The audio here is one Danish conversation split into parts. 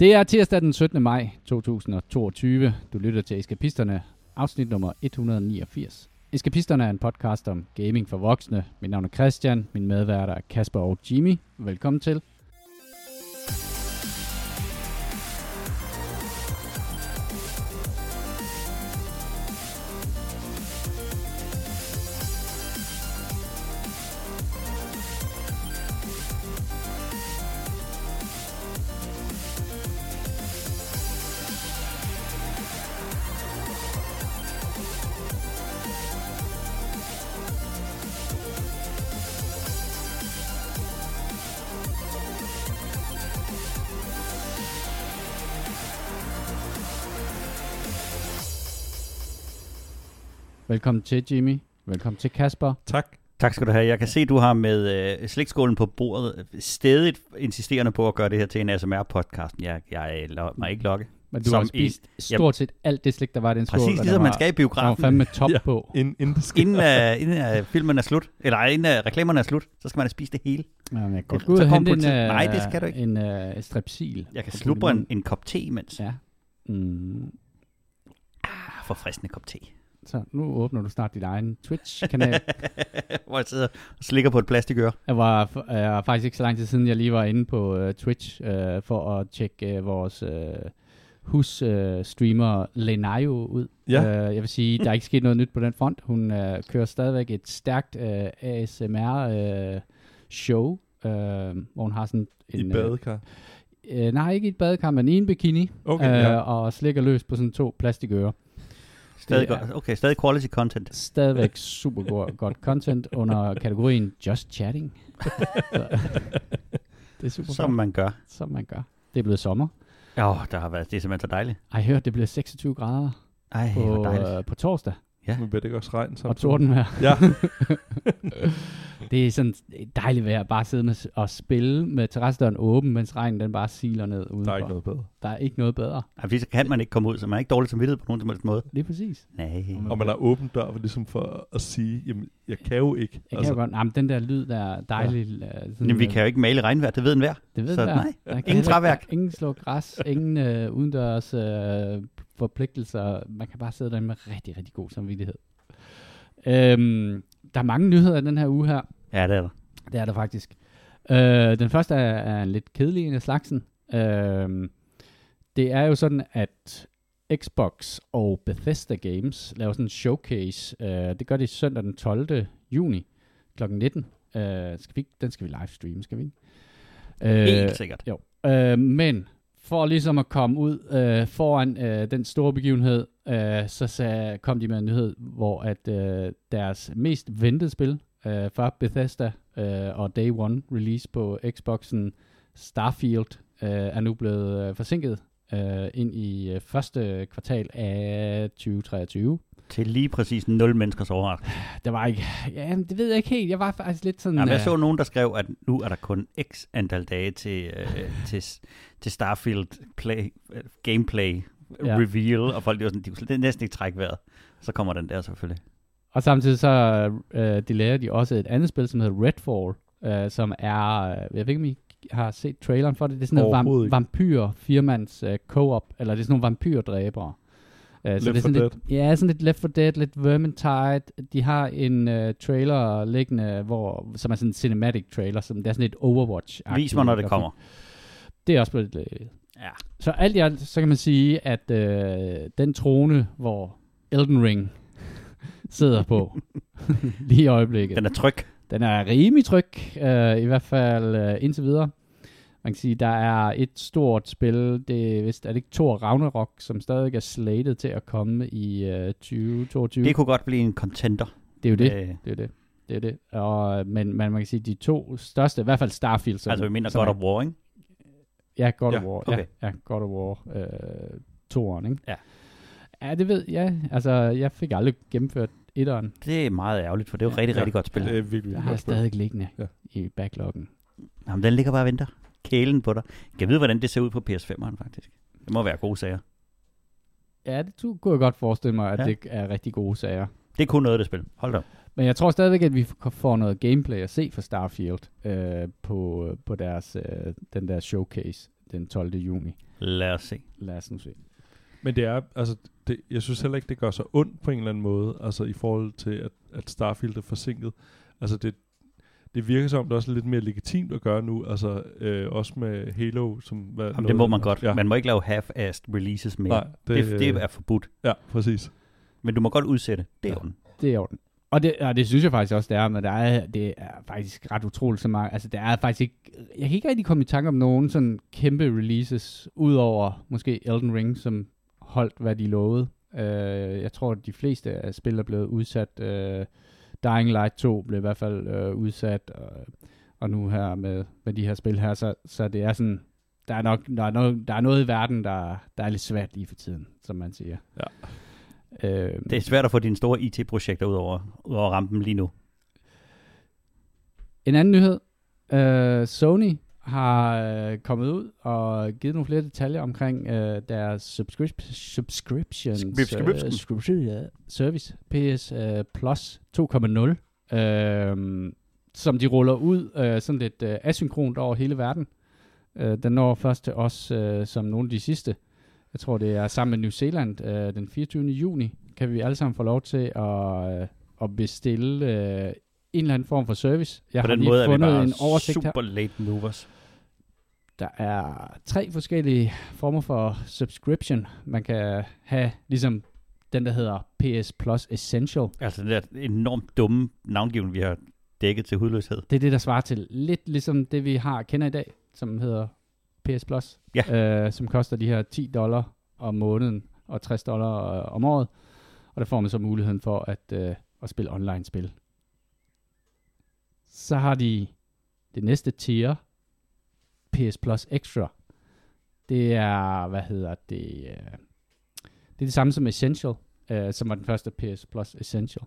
Det er tirsdag den 17. maj 2022. Du lytter til Eskapisterne, afsnit nummer 189. Eskapisterne er en podcast om gaming for voksne. Mit navn er Christian, min medværter er Kasper og Jimmy. Velkommen til. Velkommen til, Jimmy. Velkommen til, Kasper. Tak. Tak skal du have. Jeg kan se, du har med slikskålen på bordet stædigt insisterende på at gøre det her til en ASMR-podcast. Jeg lader mig ikke lokke. Men du har spist stort set alt det slik, der var i den skål. Præcis, ligesom man skal i biografen. Der var fandme top på. Inden filmen er slut, eller inden reklamerne er slut, så skal man have spist det hele. Jamen, jeg kan godt hente nej, det skal du ikke. En strepsil. Jeg kan slubre en kop te imens. Ja. Forfriskende kop te. Så nu åbner du snart din egen Twitch-kanal. Hvor jeg sidder og slikker på et plastikøre. Jeg var faktisk ikke så lang tid siden, jeg lige var inde på Twitch for at tjekke vores husstreamer Lenayo ud. Ja. Jeg vil sige, der er ikke sket noget nyt på den front. Hun kører stadigvæk et stærkt ASMR-show, hvor hun har sådan en... I badekar? Nej, ikke i et badekar, men i en bikini. Okay, ja. Og slikker løs på sådan to plastikøre. Stadig quality content. Stadigvæk super godt content under kategorien Just Chatting. Det er super Som man gør. Det er blevet sommer. Det er simpelthen så dejligt. Jeg hørte, det bliver 26 grader på torsdag. Ja. Men bliver det ikke også regn? Og tordenvejr. Ja. Det er sådan dejligt vejr, bare sidde med og spille med terrassedøren åben, mens regnen den bare siler ned udenfor. Der er ikke noget bedre. Ja, fordi så kan man ikke komme ud, så man er ikke dårligt samvittighed på nogen som helst måde. Lige præcis. Nej. Og man har åben dør for, ligesom for at sige, jamen, jeg kan jo ikke. Jeg kan jo godt. Jamen, den der lyd, der er dejlig. Ja. Jamen, vi kan jo ikke male regnvejr, det ved enhver. Nej. Ingen træværk. Ingen slå græs, ingen udendørs forpligtelser. Man kan bare sidde derinde med rigtig, rigtig god samvittighed. Der er mange nyheder i den her uge her. Ja, det er der. Det er der faktisk. Den første er en lidt kedelig en af slagsen. Det er jo sådan, at Xbox og Bethesda Games laver sådan en showcase. Det gør de søndag den 12. juni kl. 19. Den skal vi livestreame, skal vi ikke? Helt sikkert. Jo. Men for ligesom at komme ud foran den store begivenhed, så kom de med en nyhed, hvor at deres mest ventede spil fra Bethesda og Day One release på Xboxen, Starfield, er nu blevet forsinket ind i første kvartal af 2023. Til lige præcis 0 menneskers overraskelse. Der var ikke... Ja, det ved jeg ikke helt. Jeg var faktisk lidt sådan... Jamen, jeg så nogen, der skrev, at nu er der kun x antal dage til Starfield gameplay reveal, og folk var sådan, det er næsten ikke træk vejret. Så kommer den der selvfølgelig. Og samtidig så delayer de også et andet spil, som hedder Redfall, som er... jeg ved ikke, om I har set traileren for det. Det er sådan noget vampyr-firmands co-op, eller det er sådan nogle vampyrdræbere. Så det er sådan lidt Left 4 Dead, lidt Vermintide. De har en trailer liggende, som er sådan en cinematic trailer, som det er sådan lidt Overwatch-aktivt. Vis mig, når det kommer. Det er også blevet lidt... Ja. Så alt i alt, så kan man sige, at den trone, hvor Elden Ring sidder på lige i øjeblikket. Den er tryg. Den er rimelig tryg, i hvert fald indtil videre. Man kan sige, der er et stort spil, er det ikke Thor Ragnarok, som stadig er slated til at komme i 2022? Det kunne godt blive en contender. Det er jo det. Og, men man kan sige, de to største, i hvert fald Starfield. Som, altså vi mener God of War, ikke? Ja, God of War. Okay. Ja, God of War. Toren, ikke? Ja. Ja, det ved jeg. Altså, jeg fik aldrig gennemført etteren. Det er meget ærgerligt, for det er jo rigtig godt spil. Det er virkelig godt spil. Jeg har stadig liggende i backloggen. Jamen, den ligger bare og venter. Kælen på dig. Kan vide, hvordan det ser ud på PS5'eren, faktisk? Det må være gode sager. Ja, det kunne jeg godt forestille mig, at det er rigtig gode sager. Det er kun noget af det spil. Hold da op. Men jeg tror stadigvæk, at vi får noget gameplay at se fra Starfield på deres den der showcase. den 12. juni. Lad os se. Lad os nu se. Men det er, altså, det, jeg synes heller ikke, det gør så ondt på en eller anden måde, altså i forhold til, at Starfield er forsinket. Altså det virker som, det er også lidt mere legitimt at gøre nu, altså også med Halo. Som var jamen, det må man godt. Ja. Man må ikke lave half-assed releases mere. Nej, det er forbudt. Ja, præcis. Men du må godt udsætte. Det er orden. Det er orden. Og det synes jeg faktisk også, det er, men det er faktisk ret utroligt så meget. Altså, der er faktisk ikke... Jeg kan ikke rigtig komme i tanke om nogen sådan kæmpe releases, udover måske Elden Ring, som holdt, hvad de lovede. Jeg tror, at de fleste af spil er blevet udsat. Dying Light 2 blev i hvert fald udsat, og nu her med de her spil her, så det er sådan... Der er noget i verden, der er lidt svært lige for tiden, som man siger. Ja. Det er svært at få dine store IT-projekter ud over rampen lige nu. En anden nyhed. Sony har kommet ud og givet nogle flere detaljer omkring deres subscription service, PS Plus 2.0, som de ruller ud sådan lidt asynkront over hele verden. Den når først til os som nogle af de sidste. Jeg tror, det er sammen med New Zealand den 24. juni, kan vi alle sammen få lov til at bestille en eller anden form for service. Jeg på har den måde fundet er vi bare super late movers. Der er 3 forskellige former for subscription. Man kan have ligesom den, der hedder PS Plus Essential. Altså det der enormt dumme navngivning, vi har dækket til hudløshed. Det er det, der svarer til lidt ligesom det, vi kender i dag, som hedder... PS Plus, ja. Som koster de her $10 om måneden og $60 om året. Og der får man så muligheden for at spille online-spil. Så har de det næste tier, PS Plus Extra. Det er, det er det samme som Essential, som var den første PS Plus Essential.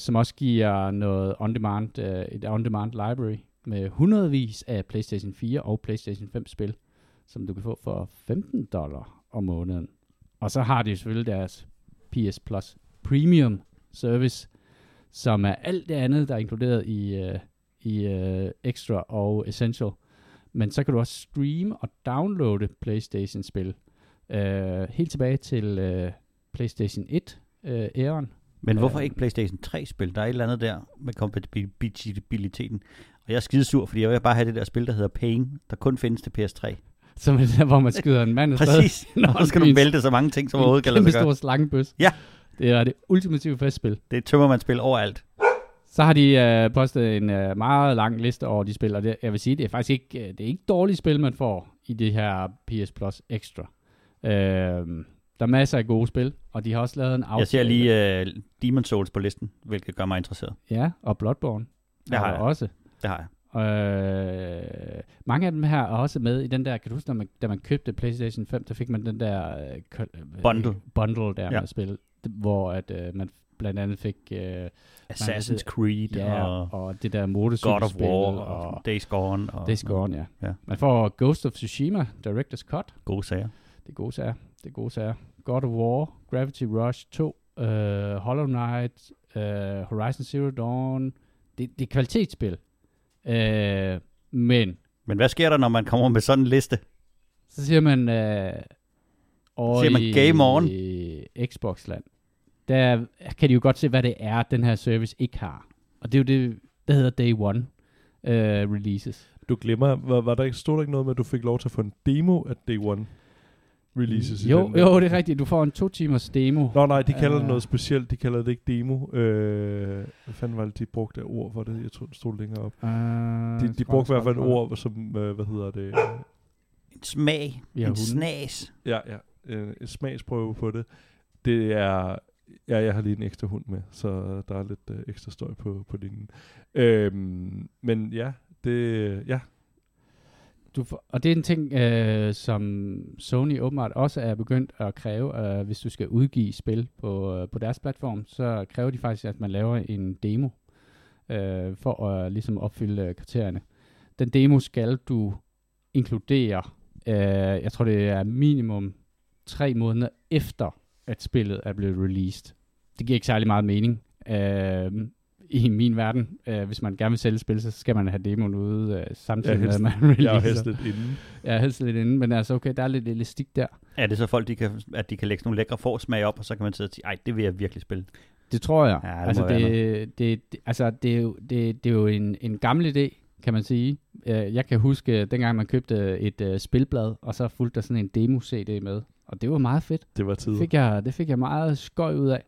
Som også giver noget on-demand, et on-demand library, med hundredvis af PlayStation 4 og PlayStation 5 spil, som du kan få for $15 om måneden. Og så har de selvfølgelig deres PS Plus Premium Service, som er alt det andet, der er inkluderet i Extra og Essential. Men så kan du også streame og downloade PlayStation spil. Helt tilbage til PlayStation 1 æren. Men hvorfor ikke PlayStation 3 spil? Der er et eller andet der med kompatibiliteten. Og jeg er skidesur, fordi jeg vil bare have det der spil, der hedder Pain, der kun findes til PS3. Som er der, hvor man skyder en mand. Præcis. Nå, skal du vælte så mange ting, som overhovedet kan lade sig gøre. En kæmpe stor slangebøs. Ja. Det er det ultimative festspil. Det tømmer man spil overalt. Så har de postet en meget lang liste over de spil, og det, jeg vil sige, det er faktisk ikke, det er ikke dårlige spil, man får i det her PS Plus Extra. Der er masser af gode spil, og de har også lavet en aftale. Jeg ser lige Demon Souls på listen, hvilket gør mig interesseret. Ja, og Bloodborne. Det har jeg også. Det har jeg. Mange af dem her er også med i den der, kan du huske, da man købte PlayStation 5, der fik man den der bundle der, ja, med spil, hvor at, man blandt andet fik... Assassin's Creed, ja, og det der motorcykelspil. God of War og Days Gone. Days Gone, ja. Man får Ghost of Tsushima, Director's Cut. Gode sager. Det er gode sager. God of War, Gravity Rush 2, Hollow Knight, Horizon Zero Dawn. Det er kvalitetsspil. Men hvad sker der, når man kommer med sådan en liste? Så siger man... Game on. I Xbox-land. Der kan de jo godt se, hvad det er, den her service ikke har. Og det er jo det, der hedder Day One releases. Du glemmer, stod der ikke noget med, at du fik lov til at få en demo af Day One? Jo, det er rigtigt. Du får en 2 timers demo. Nå nej, de kalder det noget specielt. De kalder det ikke demo. Hvad fanden var det, de brugte af ord for det? Jeg tror, det stod længere op. De brugte i hvert fald et ord, som, en smag. En snas. Ja. En smagsprøve på det. Det er... Ja, jeg har lige en ekstra hund med, så der er lidt ekstra støj på linjen. Men ja, det... Ja. Og det er en ting, som Sony åbenbart også er begyndt at kræve, hvis du skal udgive spil på deres platform, så kræver de faktisk, at man laver en demo for at ligesom opfylde kriterierne. Den demo skal du inkludere, jeg tror det er minimum 3 måneder efter, at spillet er blevet released. Det giver ikke særlig meget mening i min verden. Hvis man gerne vil sælge spil, så skal man have demoen ude samtidig med, at man releaser. Jeg har helst lidt inden. Men altså okay, der er lidt elastik der. Er det så folk, at de kan lægge nogle lækre forsmag op, og så kan man sidde og sige, ej, det vil jeg virkelig spille? Det tror jeg. Ja, det er jo en gammel idé, kan man sige. Jeg kan huske, dengang man købte et spilblad, og så fulgte der sådan en demo-CD med. Og det var meget fedt. Det var tid. Det fik jeg meget skøj ud af.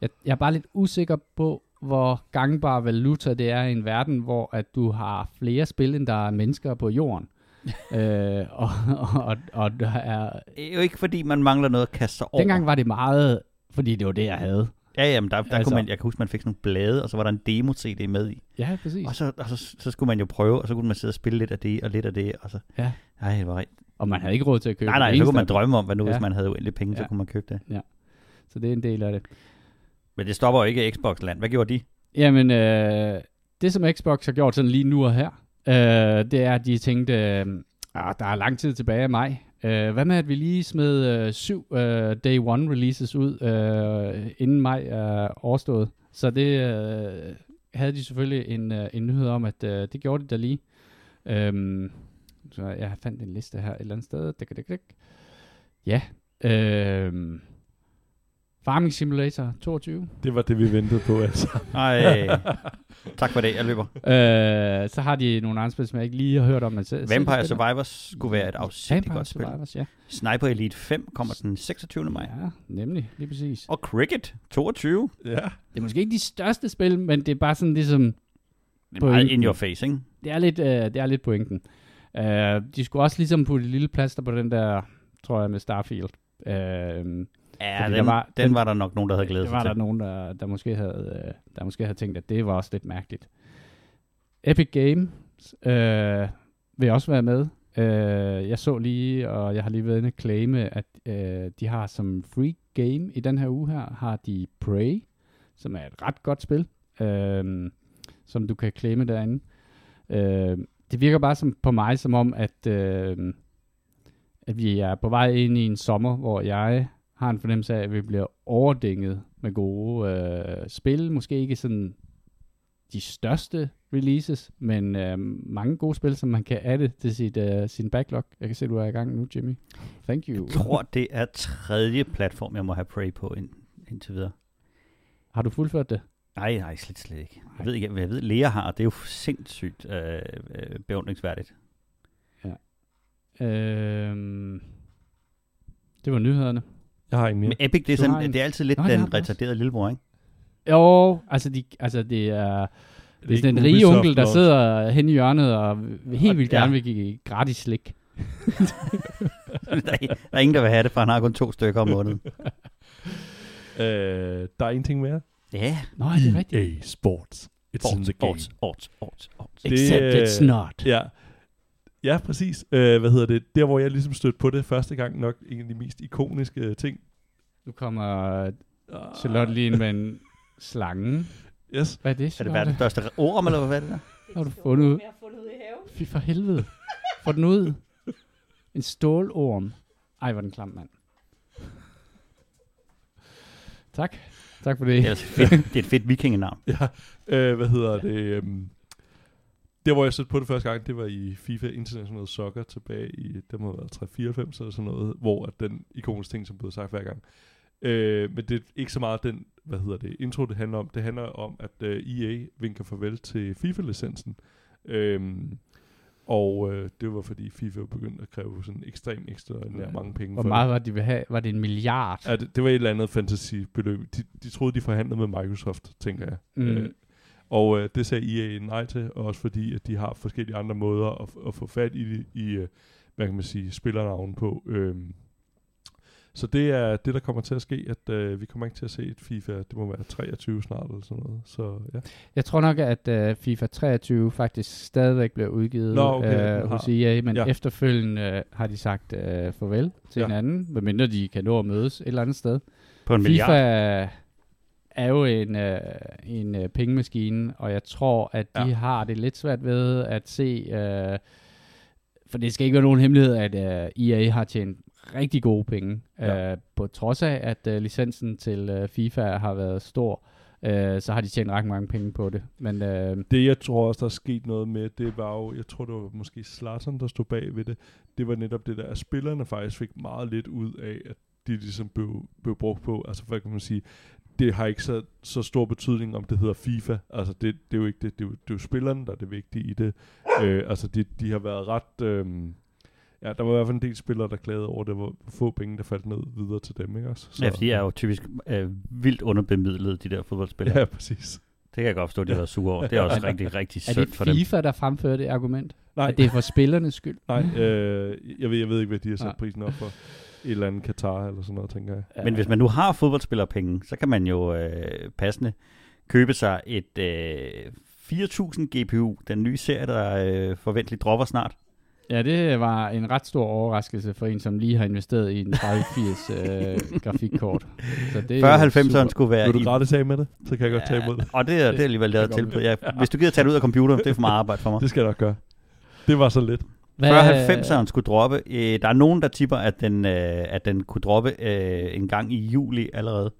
Jeg er bare lidt usikker på, hvor gangbar valuta det er i en verden, hvor at du har flere spil, end der er mennesker på jorden. Og der er... Det er jo ikke, fordi man mangler noget at kaste sig over. Dengang var det meget, fordi det var det, jeg havde. Ja, men der kunne man, jeg kan huske, man fik sådan nogle blade, og så var der en demo-CD med i. Ja, præcis. Og så skulle man jo prøve, og så kunne man sidde og spille lidt af det, og så... Ja. Ej, det var rigtigt. Og man havde ikke råd til at købe det. Nej, så kunne man drømme om, hvad nu, hvis man havde uendelig penge, så kunne man købe det. Ja, så det er en del af det. Men det stopper jo ikke Xbox-land. Hvad gjorde de? Jamen, det som Xbox har gjort sådan lige nu og her, det er, at de tænkte, der er lang tid tilbage af maj. Hvad med, at vi lige smed 7 Day 1 releases ud, inden maj er overstået? Så det havde de selvfølgelig en nyhed om, at det gjorde de da lige. Så jeg fandt en liste her et eller andet sted. Ja. Farming Simulator 22. Det var det, vi ventede på, altså. Ej, tak for det, jeg løber. Så har de nogle andre spil, som jeg ikke lige har hørt om. Vampire Survivors skulle være et afsindigt godt spil. Ja. Sniper Elite 5 kommer den 26. maj. Ja, nemlig, lige præcis. Og Cricket 22. Ja. Det er måske ikke de største spil, men det er bare sådan ligesom... Meget in your face, ikke? Det er lidt pointen. De skulle også ligesom putte et lille plaster på den der, tror jeg, med Starfield. Ja, den var der nok nogen, der havde glædet sig til. Der var der nogen, der måske havde tænkt, at det var også lidt mærkeligt. Epic Games vil også være med. Jeg så lige, og jeg har lige været inde og claime, at de har som free game i den her uge her, har de Prey, som er et ret godt spil, som du kan claime derinde. Det virker bare på mig som om, at vi er på vej ind i en sommer, hvor jeg har en fornemmelse af, at vi bliver overdænget med gode spil. Måske ikke sådan de største releases, men mange gode spil, som man kan adde til sin backlog. Jeg kan se, du er i gang nu, Jimmy. Thank you. Jeg tror, det er 3. platform, jeg må have Prey på indtil videre. Har du fuldført det? Nej, slet ikke. Jeg ved ikke, hvad jeg ved, Lea har, det er jo sindssygt beundringsværdigt. Ja. Det var nyhederne. Jeg har ikke mere. Men Epic, det er altid lidt den retarderede lillebror, ikke? Jo, altså det er... Det er den rige onkel, der sidder hen i hjørnet og helt vildt gerne vil give gratis slik. Der er ingen, der vil have det, for han har kun 2 stykker om måneden. Der er en ting mere. Ja. Nå, er det rigtigt? EA Sports. It's in the game. Sports. Except it's not. Ja. Ja, præcis. Hvad hedder det? Der, hvor jeg ligesom stødte på det første gang, nok en af de mest ikoniske ting. Nu kommer Charlotte lige ind med en slange. Yes. Hvad er det, Charlotte? Er det verdens største orm, eller hvad er det der? Hvad har du fundet ud? Jeg har fundet ud i haven. Fy for helvede. Få den ud. En stålorm. Ej, hvor den klam, mand. Tak for det. Det er et fedt vikingenavn. Ja. Hvad hedder det? Der, hvor jeg stødte på det første gang, det var i FIFA International Soccer tilbage i, det må have været 394 eller sådan noget, hvor at den ikoniske ting, som blev sagt hver gang. Men det er ikke så meget den, intro det handler om. Det handler om, at EA vinker farvel til FIFA-licensen. Det var, fordi FIFA begyndte at kræve sådan ekstremt ekstraordinært mange penge. Hvor meget var det, de ville have? Var det 1 milliard? Ja, det var et eller andet fantasybeløb. De troede, de forhandlede med Microsoft, tænker jeg. Det sagde EA nej til, også fordi at de har forskellige andre måder at få fat i hvad kan man sige, spillernavn på. Så det er det, der kommer til at ske, at vi kommer ikke til at se et FIFA, det må være 23 snart eller sådan noget. Så, ja. Jeg tror nok, at FIFA 23 faktisk stadigvæk bliver udgivet hos EA, men efterfølgende har de sagt farvel til hinanden, medmindre de kan nå at mødes et eller andet sted. På en FIFA milliard. Er jo en pengemaskine, og jeg tror, at de har det lidt svært ved at se, for det skal ikke være nogen hemmelighed, at EA har tjent rigtig gode penge, på trods af, at licensen til FIFA har været stor. så har de tjent ret mange penge på det. Men, det jeg tror også, der er sket noget med, det var jo, jeg tror det var måske Zlatan, der stod bag ved det, det var netop det der, at spillerne faktisk fik meget lidt ud af, at de ligesom blev brugt på, altså hvad kan man sige, det har ikke så stor betydning, om det hedder FIFA, altså det er jo ikke det, det er jo spillerne, der er det vigtige i det, altså de har været ret, ja, der var i hvert fald en del spillere, der klagede over, det var få penge, der faldt ned videre til dem, ikke også? Så. Ja, for de er jo typisk vildt underbemidlede, de der fodboldspillere. Ja, præcis. Det kan jeg godt forstå, de har været sure over. Det er også rigtig, rigtig sødt for dem. Er det FIFA, der fremfører det argument? Nej. At det er for spillernes skyld? Nej, jeg ved ikke, hvad de har sat prisen op for. Et eller andet Katar eller sådan noget, tænker jeg. Men hvis man nu har fodboldspillerpenge, så kan man jo passende købe sig et 4.000 GPU, den nye serie, der forventeligt dropper snart. Ja, det var en ret stor overraskelse for en, som lige har investeret i en 3080 grafikkort. 4090'eren skulle være... Vil du gratis af med det? Så kan jeg godt tage imod det. Og det er alligevel lavet tilbud. Ja, hvis du gider tage det ud af computeren, det er for meget arbejde for mig. Det skal jeg nok gøre. Det var så lidt. 4090'eren skulle droppe. Der er nogen, der tipper, at den kunne droppe en gang i juli allerede.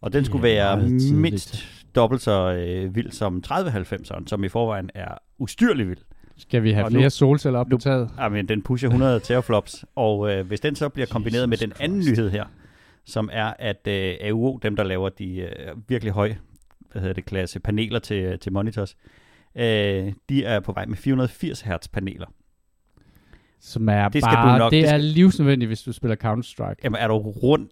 Og den skulle være mindst dobbelt så vild som 3090'eren, som i forvejen er ustyrlig vild. Skal vi have flere solceller op på taget? Jamen, den pusher 100 teraflops, og hvis den så bliver kombineret med den anden nyhed her, som er, at AUO, dem der laver de virkelig høje, klasse paneler til monitors, de er på vej med 480 Hz paneler. Som er det bare, nok, det er livsnødvendigt, hvis du spiller Counter-Strike. Jamen, er du rundt,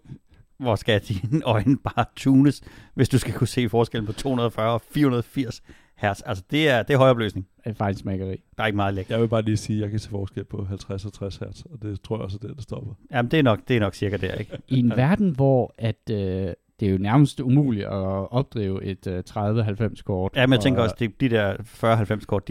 hvor skal dine øjne bare tunes, hvis du skal kunne se forskellen på 240 og 480 Hz. Altså, det er højopløsning. Det er faktisk mækkeri. Der er ikke meget lækkert. Jeg vil bare lige sige, at jeg kan se forskel på 50 og 60 hertz, og det tror jeg også er det, der stopper. Jamen, det er nok cirka der, ikke? I en verden, hvor at, det er jo nærmest umuligt at opdrive et 3090-kort. Ja, men jeg tænker også, at de der 4090-kort,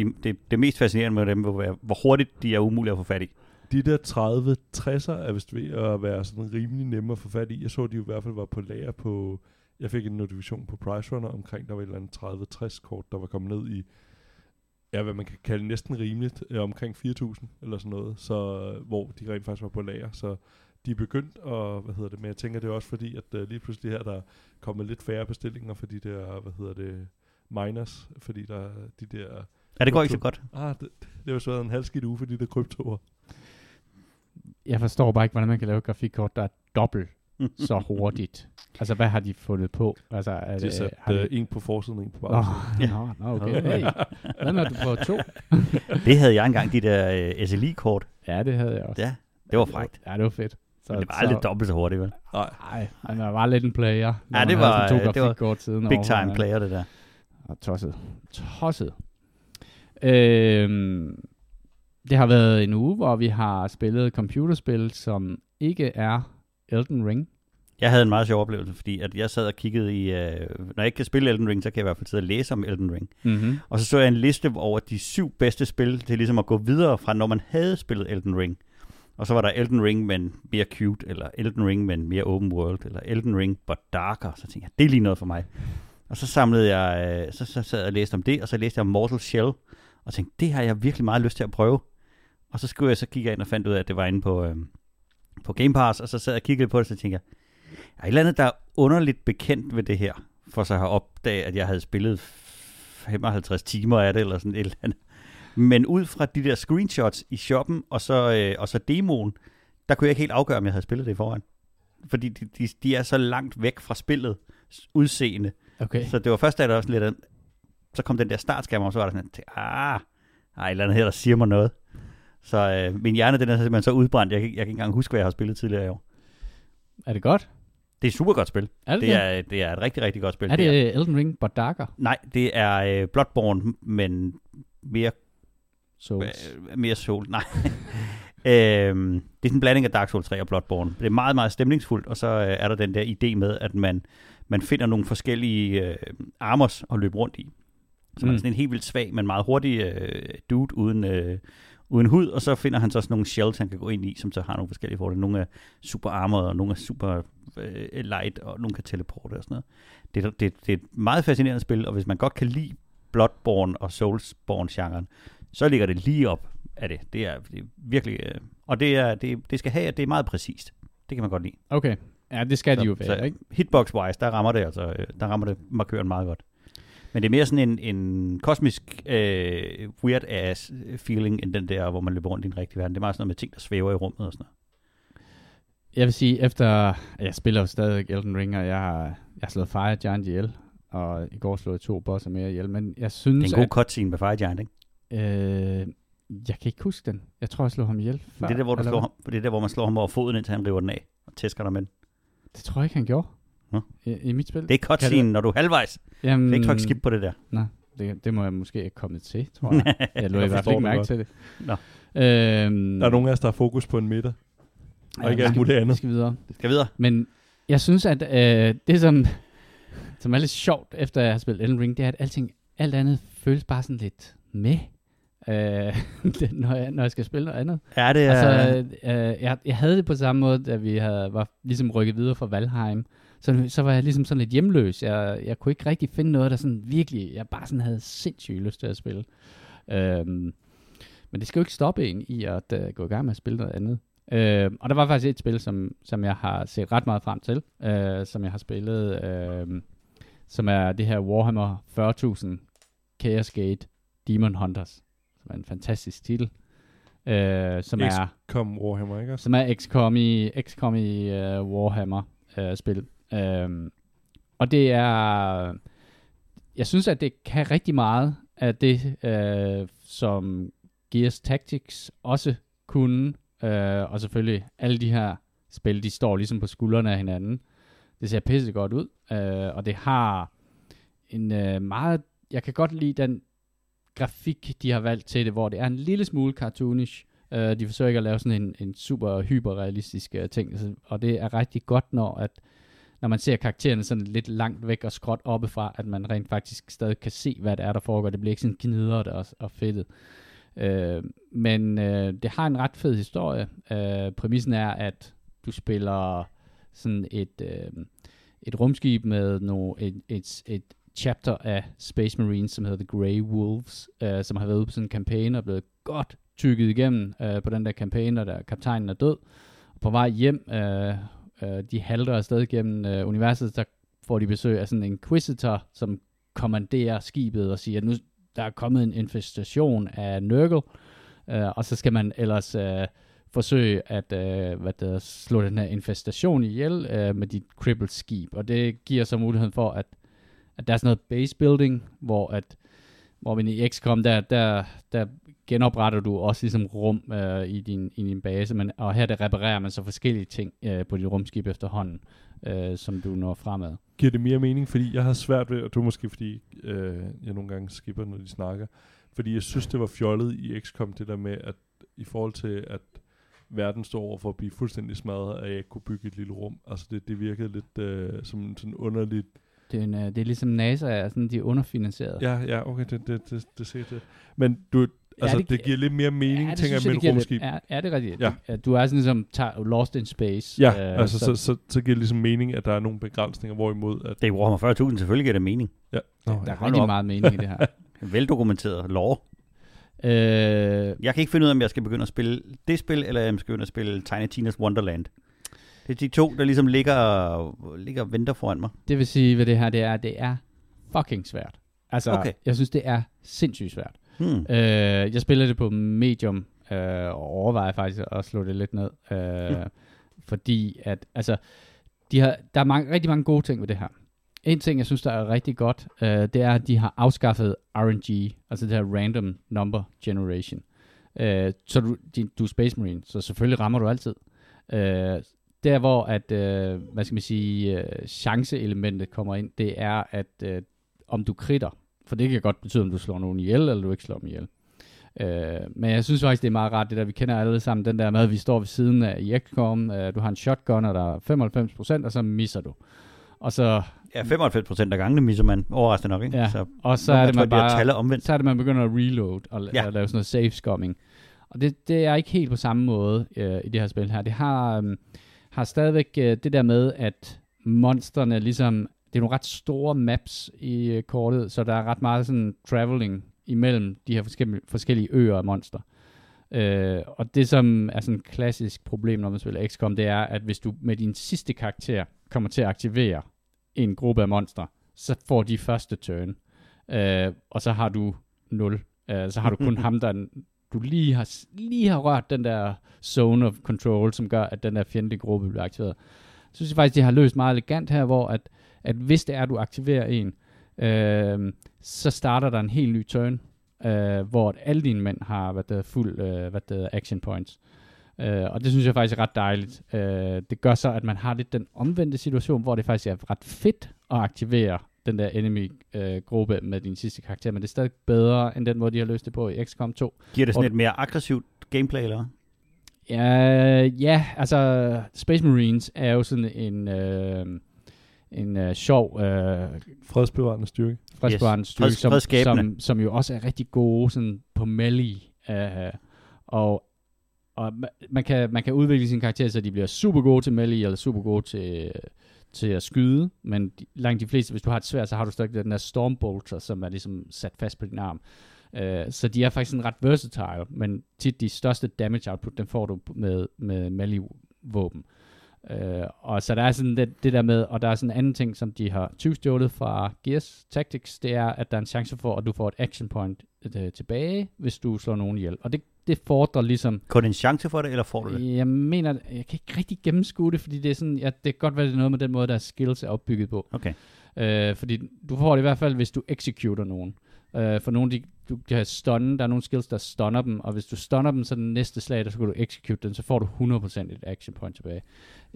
det mest fascinerende med dem, hvor hurtigt de er umulige at få fat i. De der 3060'er er vist ved at være sådan rimelig nemme at få fat i. Jeg så, de i hvert fald var på lager på... Jeg fik en notifikation på PriceRunner omkring, der var et eller andet 3060-kort, der var kommet ned i... Ja, hvad man kan kalde næsten rimeligt, omkring 4.000 eller sådan noget, så, hvor de rent faktisk var på lager, så de er begyndt, og men jeg tænker det er også fordi, at lige pludselig her, der er kommet lidt færre bestillinger for de der, miners, fordi der de der... Ja, det går ikke så godt. Det var sådan en halvskidt uge for de der kryptoer. Jeg forstår bare ikke, hvordan man kan lave et grafikkort, der er dobbelt så hurtigt. Altså, hvad har de fundet på? Altså, de har sat en på forsiden og en på bagsiden. Nå, okay. Hey. Hvad når du prøver to? Det havde jeg engang, de der SLI-kort. Ja, det havde jeg også. Ja, det var frækt. Ja, det var fedt. Men det var aldrig dobbelt så hurtigt, vel? Nej, man var lidt en player. Ja, det var big time player, det der. Og tosset. Det har været en uge, hvor vi har spillet computerspil, som ikke er Elden Ring. Jeg havde en meget sjov oplevelse, fordi at jeg sad og kiggede i... når jeg ikke kan spille Elden Ring, så kan jeg i hvert fald sidde og læse om Elden Ring. Mm-hmm. Og så jeg en liste over de 7 bedste spil til ligesom at gå videre fra, når man havde spillet Elden Ring. Og så var der Elden Ring, men mere cute, eller Elden Ring, men mere open world, eller Elden Ring, but darker. Så tænkte jeg, det er lige noget for mig. Og så samlede jeg... så sad jeg og læste om det, og så læste jeg om Mortal Shell, og tænkte, det har jeg virkelig meget lyst til at prøve. Og så skulle jeg så kigge ind og fandt ud af, at det var inde på... på Game Pass, og så sad jeg og kiggede på det, så tænkte jeg, er et eller andet, der er underligt bekendt ved det her, for så har opdaget, at jeg havde spillet 55 timer af det, eller sådan et eller andet. Men ud fra de der screenshots i shoppen, og så demoen, der kunne jeg ikke helt afgøre, om jeg havde spillet det i forvejen. Fordi de er så langt væk fra spillet, udseende. Okay. Så det var først, da der var sådan lidt, så kom den der startskærm, og så var der sådan, et eller andet her, der siger mig noget. Så min hjerne, den er simpelthen så udbrændt, jeg kan ikke engang huske, hvad jeg har spillet tidligere i år. Er det godt? Det er et super godt spil. Det er et rigtig, rigtig godt spil. Er det Elden Ring, but darker? Nej, det er Bloodborne, men mere... Souls. Mere Souls, nej. Det er sådan en blanding af Dark Souls 3 og Bloodborne. Det er meget, meget stemningsfuldt, og så er der den der idé med, at man finder nogle forskellige armors at løbe rundt i. Så man er sådan en helt vildt svag, men meget hurtig dude uden hud, og så finder han så sådan nogle shells, han kan gå ind i, som så har nogle forskellige fordele. Nogle er super armorede, og nogle er super light, og nogle kan teleporte og sådan noget. Det er et meget fascinerende spil, og hvis man godt kan lide Bloodborne og Soulsborne-genren, så ligger det lige op af det. Det er virkelig... og det skal have, at det er meget præcist. Det kan man godt lide. Okay. Ja, det skal så, de jo være, ikke? Hitbox-wise, der rammer det altså, der rammer det markøren meget godt. Men det er mere sådan en kosmisk weird-ass feeling, end den der, hvor man løber rundt i en rigtig verden. Det er meget sådan noget med ting, der svæver i rummet og sådan noget. Jeg vil sige, efter... Jeg spiller jo stadig Elden Ring, og jeg har slået Fire Giant ihjel, og i går slog jeg 2 bosser mere ihjel, men jeg synes... Det er en god cutscene med Fire Giant, ikke? Jeg kan ikke huske den. Jeg tror, jeg slog ham ihjel. Før, det er der, hvor du slår ham, det er der, hvor man slår ham over foden, indtil han river den af og tæsker dig med den. Det tror jeg ikke, han gjorde. I mit spil. Det er cutscene, når du er halvvejs. Jamen, kan ikke trykke skip på det der. Nej, det må jeg måske ikke komme til, tror jeg. Jeg lå i hvert fald ikke mærke til det. Nå. Der er nogen af os, der har fokus på en middag. Og ikke alt muligt andet. Vi skal videre. Men jeg synes, at det, som er lidt sjovt, efter jeg har spillet Elden Ring, det er, at alt andet føles bare sådan lidt med, når jeg skal spille noget andet. Ja, det er... Altså, jeg havde det på samme måde, da vi var ligesom rykket videre fra Valheim. Så var jeg ligesom sådan lidt hjemløs. Jeg kunne ikke rigtig finde noget, der sådan virkelig... Jeg bare sådan havde sindssygt lyst til at spille. Men det skal jo ikke stoppe en i at gå i gang med at spille noget andet. Og der var faktisk et spil, som jeg har set ret meget frem til, som jeg har spillet, som er det her Warhammer 40.000 Chaos Gate Demon Hunters, som er en fantastisk titel. Som er XCOM Warhammer, ikke? Som er XCOM i Warhammer spil. Og det er... Jeg synes, at det kan rigtig meget af det, som Gears Tactics også kunne... og selvfølgelig alle de her spil, de står ligesom på skuldrene af hinanden. Det ser pisse godt ud, og det har en meget... Jeg kan godt lide den grafik, de har valgt til det, hvor det er en lille smule cartoonish. De forsøger ikke at lave sådan en super hyperrealistisk ting, og det er rigtig godt, når man ser karaktererne sådan lidt langt væk og skråt oppefra, at man rent faktisk stadig kan se, hvad det er, der foregår. Det bliver ikke sådan gnidret og fedtet. Men det har en ret fed historie. Præmissen er, at du spiller sådan et rumskib med et chapter af Space Marines, som hedder The Grey Wolves, som har været ude på sådan en kampagne og blevet godt tykket igennem på den der kampagne, og der kaptajnen er død. På vej hjem, de halter afsted gennem universet, der får de besøg af sådan en inquisitor, som kommanderer skibet og siger, at nu der er kommet en infestation af Nurgle, og så skal man ellers forsøge at slå den her infestation ihjel med dit crippled skib. Og det giver så muligheden for, at der er sådan noget base building, hvor man i XCOM, der genopretter du også ligesom rum i din base, og her der reparerer man så forskellige ting på dit rumskib efterhånden, som du når fremad. Giver det mere mening, fordi jeg har svært ved, og du måske fordi, jeg nogle gange skipper, når de snakker, fordi jeg synes, det var fjollet i XCOM, det der med, at i forhold til, at verden står over for at blive fuldstændig smadret, at jeg ikke kunne bygge et lille rum. Altså det virkede lidt som sådan underligt. Det er ligesom NASA, sådan, de er underfinansieret. Ja, okay, det ser det. Men du... Altså, det giver lidt mere mening, det tænker jeg, med et rumskib. Er det rigtigt? Ja. Du er sådan ligesom lost in space. Ja, altså, så giver det ligesom mening, at der er nogle begrænsninger, hvorimod... At det er Warhammer 40.000, selvfølgelig giver det mening. Ja. Der er rigtig meget mening i det her. Veldokumenteret lore. Jeg kan ikke finde ud af, om jeg skal begynde at spille det spil, eller jeg skal begynde at spille Tiny Tina's Wonderland. Det er de to, der ligesom ligger og venter foran mig. Det vil sige, hvad det her det er. Det er fucking svært. Altså, okay. Jeg synes, det er sindssygt svært. Jeg spiller det på medium og overvejer faktisk at slå det lidt ned, fordi at altså der er rigtig mange gode ting ved det her. En ting jeg synes der er rigtig godt, det er at de har afskaffet RNG, altså det her random number generation. Så du er Space Marine, så selvfølgelig rammer du altid. Der hvor at hvad skal man sige chanceelementet kommer ind, det er at om du kritter. For det kan godt betyde, om du slår nogen ihjel, eller du ikke slår dem ihjel. Men jeg synes faktisk, det er meget rart, det der, vi kender alle sammen, den der med, vi står ved siden af i XCOM, du har en shotgun, og der er 95%, og så misser du. Og så... Ja, 95% af gangene misser man, overraskende nok, ikke? Ja. Så, og så er det man bare... Så er det, man begynder at reload, og lave sådan noget safe scumming. Og det er ikke helt på samme måde i det her spil her. Det har stadigvæk det der med, at monsterne ligesom... Det er nogle ret store maps i kortet, så der er ret meget sådan traveling imellem de her forskellige øer af monster. Og det, som er sådan et klassisk problem, når man spiller XCOM, det er, at hvis du med din sidste karakter kommer til at aktivere en gruppe af monster, så får de første turn. Og så har du 0. Så har du kun ham, der du lige har rørt den der zone of control, som gør, at den der fjendtlige gruppe bliver aktiveret. Så synes jeg faktisk, det har løst meget elegant her, hvor at hvis det er, at du aktiverer en, så starter der en helt ny turn, hvor alle dine mænd har fuld action points. Og det synes jeg faktisk er ret dejligt. Det gør så, at man har lidt den omvendte situation, hvor det faktisk er ret fedt at aktivere den der enemy-gruppe med din sidste karakter, men det er stadig bedre end den, hvor de har løst det på i XCOM 2. Giver det sådan et mere aggressivt gameplay, eller? Ja, altså Space Marines er jo sådan en sjov fredsbevarende styrke. Fredsbevarende styrke, yes. som jo også er rigtig gode sådan på melee. Og man kan udvikle sine karakterer, så de bliver super gode til melee, eller super gode til at skyde, men langt de fleste, hvis du har et sværd, så har du stadig den der stormbolter, som er ligesom sat fast på din arm. Så de er faktisk sådan ret versatile, men tit de største damage output, den får du med melee-våben. Og så der er sådan det der med, og der er sådan en anden ting, som de har tyvstjålet fra Gears Tactics, det er, at der er en chance for, at du får et action point tilbage, hvis du slår nogen ihjel. Og det fordrer ligesom... Kun en chance for det, eller får du det? Jeg mener, jeg kan ikke rigtig gennemskue det, fordi det er sådan, ja, det kan godt være, det er noget med den måde, der skills er opbygget på. Okay. Fordi du får det i hvert fald, hvis du executer nogen. For nogen, du kan stunne, der er nogle skills, der stunner dem, og hvis du stunner dem, så den næste slag, der skal du execute den, så får du 100% et action point tilbage.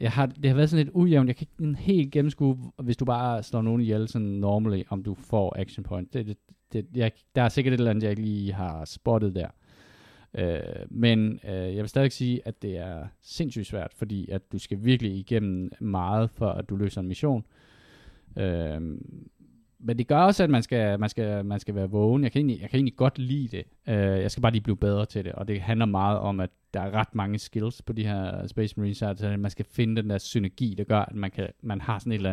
Det har været sådan lidt ujævnt, jeg kan ikke helt gennemskue, hvis du bare slår nogen ihjel sådan normally, om du får action point. Der er sikkert et eller andet, jeg ikke lige har spottet der. Men jeg vil stadig sige, at det er sindssygt svært, fordi at du skal virkelig igennem meget, for at du løser en mission. Men det gør også, at man skal være vågen. Jeg kan egentlig godt lide det. Jeg skal bare lige blive bedre til det, og det handler meget om, at der er ret mange skills på de her Space Marines, så man skal finde den der synergi, der gør, at man har sådan et eller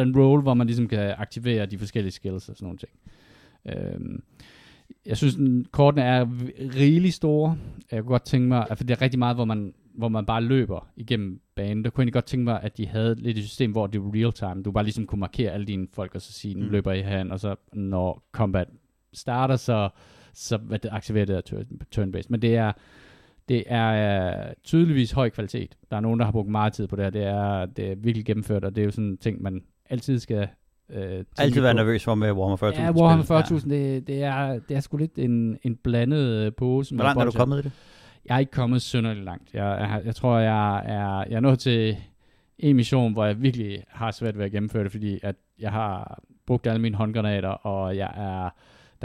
andet role, hvor man ligesom kan aktivere de forskellige skills og sådan nogle ting. Jeg synes, kortene er rigeligt store. Jeg kunne godt tænke mig, for det er rigtig meget, hvor man bare løber igennem banen. Der kunne jeg godt tænke mig, at de havde lidt et system, hvor det var real time. Du bare ligesom kunne markere alle dine folk, og så sige, nu løber I herhen, og så når combat starter, så aktiverer det der turn-based. Men det er tydeligvis høj kvalitet. Der er nogen, der har brugt meget tid på det her. Det er virkelig gennemført, og det er jo sådan en ting, man altid skal... altid være nervøs for med Warhammer 40.000. Ja, Warhammer 40.000, ja. Det er sgu lidt en blandet pose. Hvor langt er du kommet i det? Jeg er ikke kommet synderligt langt. Jeg tror, jeg er nået til en mission, hvor jeg virkelig har svært ved at gennemføre det, fordi at jeg har brugt alle mine håndgranater, og der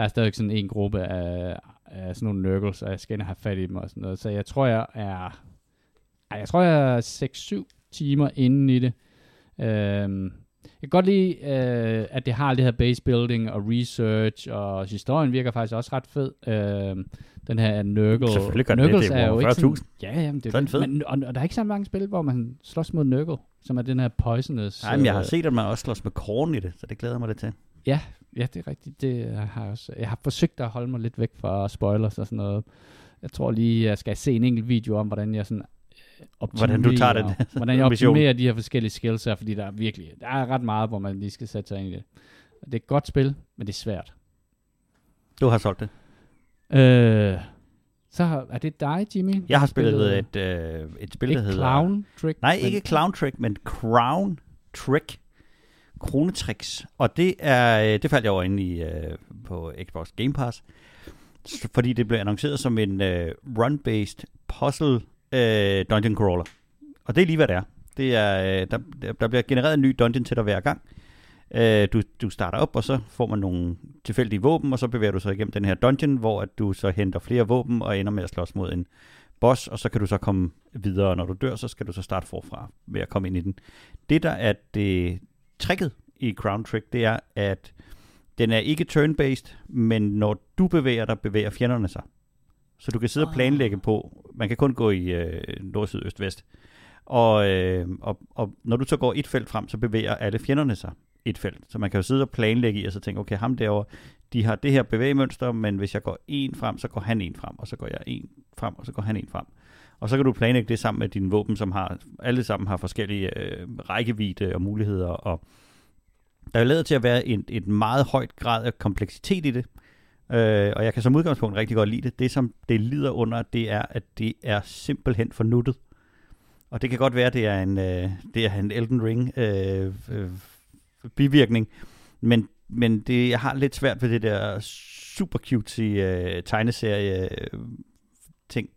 er stadig sådan en gruppe af sådan nogle Nurgles, og jeg skal ind og have fat i dem og sådan noget. Så jeg tror, jeg er 6-7 timer inden i det. Jeg kan godt lide, at det har det her base building og research, og historien virker faktisk også ret fed. Den her Nurgle. Selvfølgelig gør Nurgles det er jo ikke sådan, ja, jamen, det er fed. Men, og der er ikke så mange spil, hvor man slås mod Nurgle, som er den her poisonous. Nej, men jeg har set, at man også slås med korn i det, så det glæder mig lidt til. Ja, det er rigtigt. Det har jeg også. Jeg har forsøgt at holde mig lidt væk fra spoilers og sådan noget. Jeg tror lige, jeg skal se en enkelt video om, hvordan jeg sådan... hvordan du tager det. Hvordan jeg optimerer de her forskellige skills her, fordi der er ret meget, hvor man lige skal sætte sig ind i det. Det er et godt spil, men det er svært. Du har solgt det. Er det dig, Jimmy? Jeg har spillet et spil, der hedder... Crown Trick? Nej, ikke Clown Trick, men Crown Trick. Kronetricks. Og det faldt jeg over inde i, på Xbox Game Pass, fordi det blev annonceret som en run-based puzzle dungeon crawler. Og det er lige, hvad det er. Det er der bliver genereret en ny dungeon til dig hver gang. Du starter op, og så får man nogle tilfældige våben, og så bevæger du sig igennem den her dungeon, hvor at du så henter flere våben og ender med at slås mod en boss, og så kan du så komme videre, og når du dør, så skal du så starte forfra ved at komme ind i den. Det, der er det tricket i Crown Trick, det er, at den er ikke turn-based, men når du bevæger dig, bevæger fjenderne sig. Så du kan sidde og planlægge på, man kan kun gå i nord, syd, øst, vest. Og når du så går et felt frem, så bevæger alle fjenderne sig et felt. Så man kan jo sidde og planlægge i, og så tænke, okay, ham derovre, de har det her bevægemønster, men hvis jeg går en frem, så går han en frem, og så går jeg en frem, og så går han en frem. Og så kan du planlægge det sammen med dine våben, som har alle sammen har forskellige rækkevidde og muligheder. Og der er jo lavet til at være et meget højt grad af kompleksitet i det. Og jeg kan som udgangspunkt rigtig godt lide det. Det, som det lider under, det er, at det er simpelthen for nuttet. Og det kan godt være, at det er en Elden Ring bivirkning. Men det, jeg har lidt svært ved det der super cutesy tegneserie ting.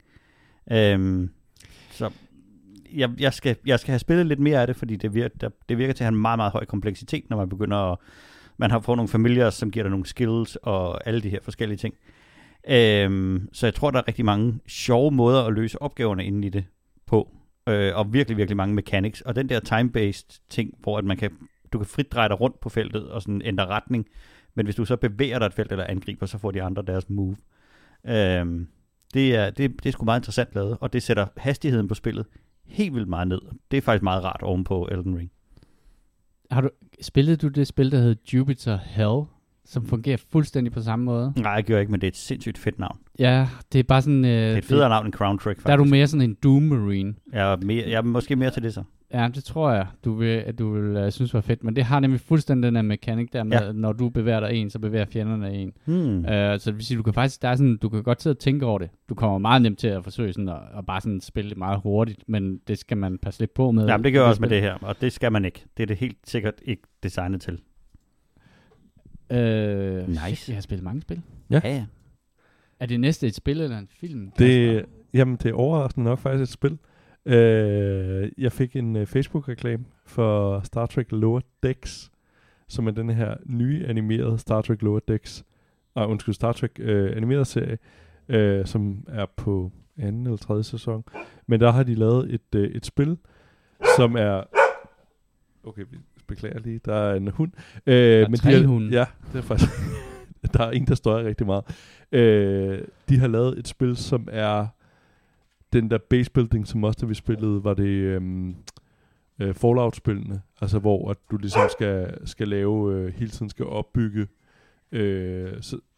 Så jeg skal have spillet lidt mere af det, fordi det virker til at have en meget, meget høj kompleksitet, når man begynder at... Man har fået nogle familier, som giver dig nogle skills og alle de her forskellige ting. Så jeg tror, der er rigtig mange sjove måder at løse opgaverne inde i det på. Og virkelig, virkelig mange mechanics. Og den der time-based ting, hvor at du kan frit dreje dig rundt på feltet og sådan ændre retning. Men hvis du så bevæger dig et felt eller angriber, så får de andre deres move. Det er sgu meget interessant lavet, og det sætter hastigheden på spillet helt vildt meget ned. Det er faktisk meget rart ovenpå Elden Ring. Spillede du det spil, der hedder Jupiter Hell, som fungerer fuldstændig på samme måde? Nej, jeg gjorde ikke, men det er et sindssygt fedt navn. Ja, det er bare sådan... det er et federe navn end Crown Trick, faktisk. Der er du mere sådan en Doom Marine. Ja, måske mere til det så. Ja, det tror jeg, du vil synes var fedt, men det har nemlig fuldstændig den her mekanik der med, når du bevæger dig en, så bevæger fjenderne en. Så det vil sige, du kan godt sidde og tænke over det. Du kommer meget nemt til at forsøge sådan at bare sådan spille det meget hurtigt, men det skal man passe lidt på med. Jamen det gør også med det her, og det skal man ikke. Det er det helt sikkert ikke designet til. Nice. Jeg har spillet mange spil. Ja. Er det næste et spil eller en film? Jamen det er overraskende nok faktisk et spil. Jeg fik en Facebook-reklame for Star Trek Lower Decks, som er den her nye animerede Star Trek Lower Decks, Star Trek animerede serie, som er på anden eller tredje sæson. Men der har de lavet et spil, som er... Okay, vi beklager lige, der er en hund. Hunde. Ja, det er faktisk... der er en, der støjer rigtig meget. De har lavet et spil, som er... Den der basebuilding, som også da vi spillede, var det Fallout-spillene. Altså hvor at du ligesom skal lave, hele tiden skal opbygge.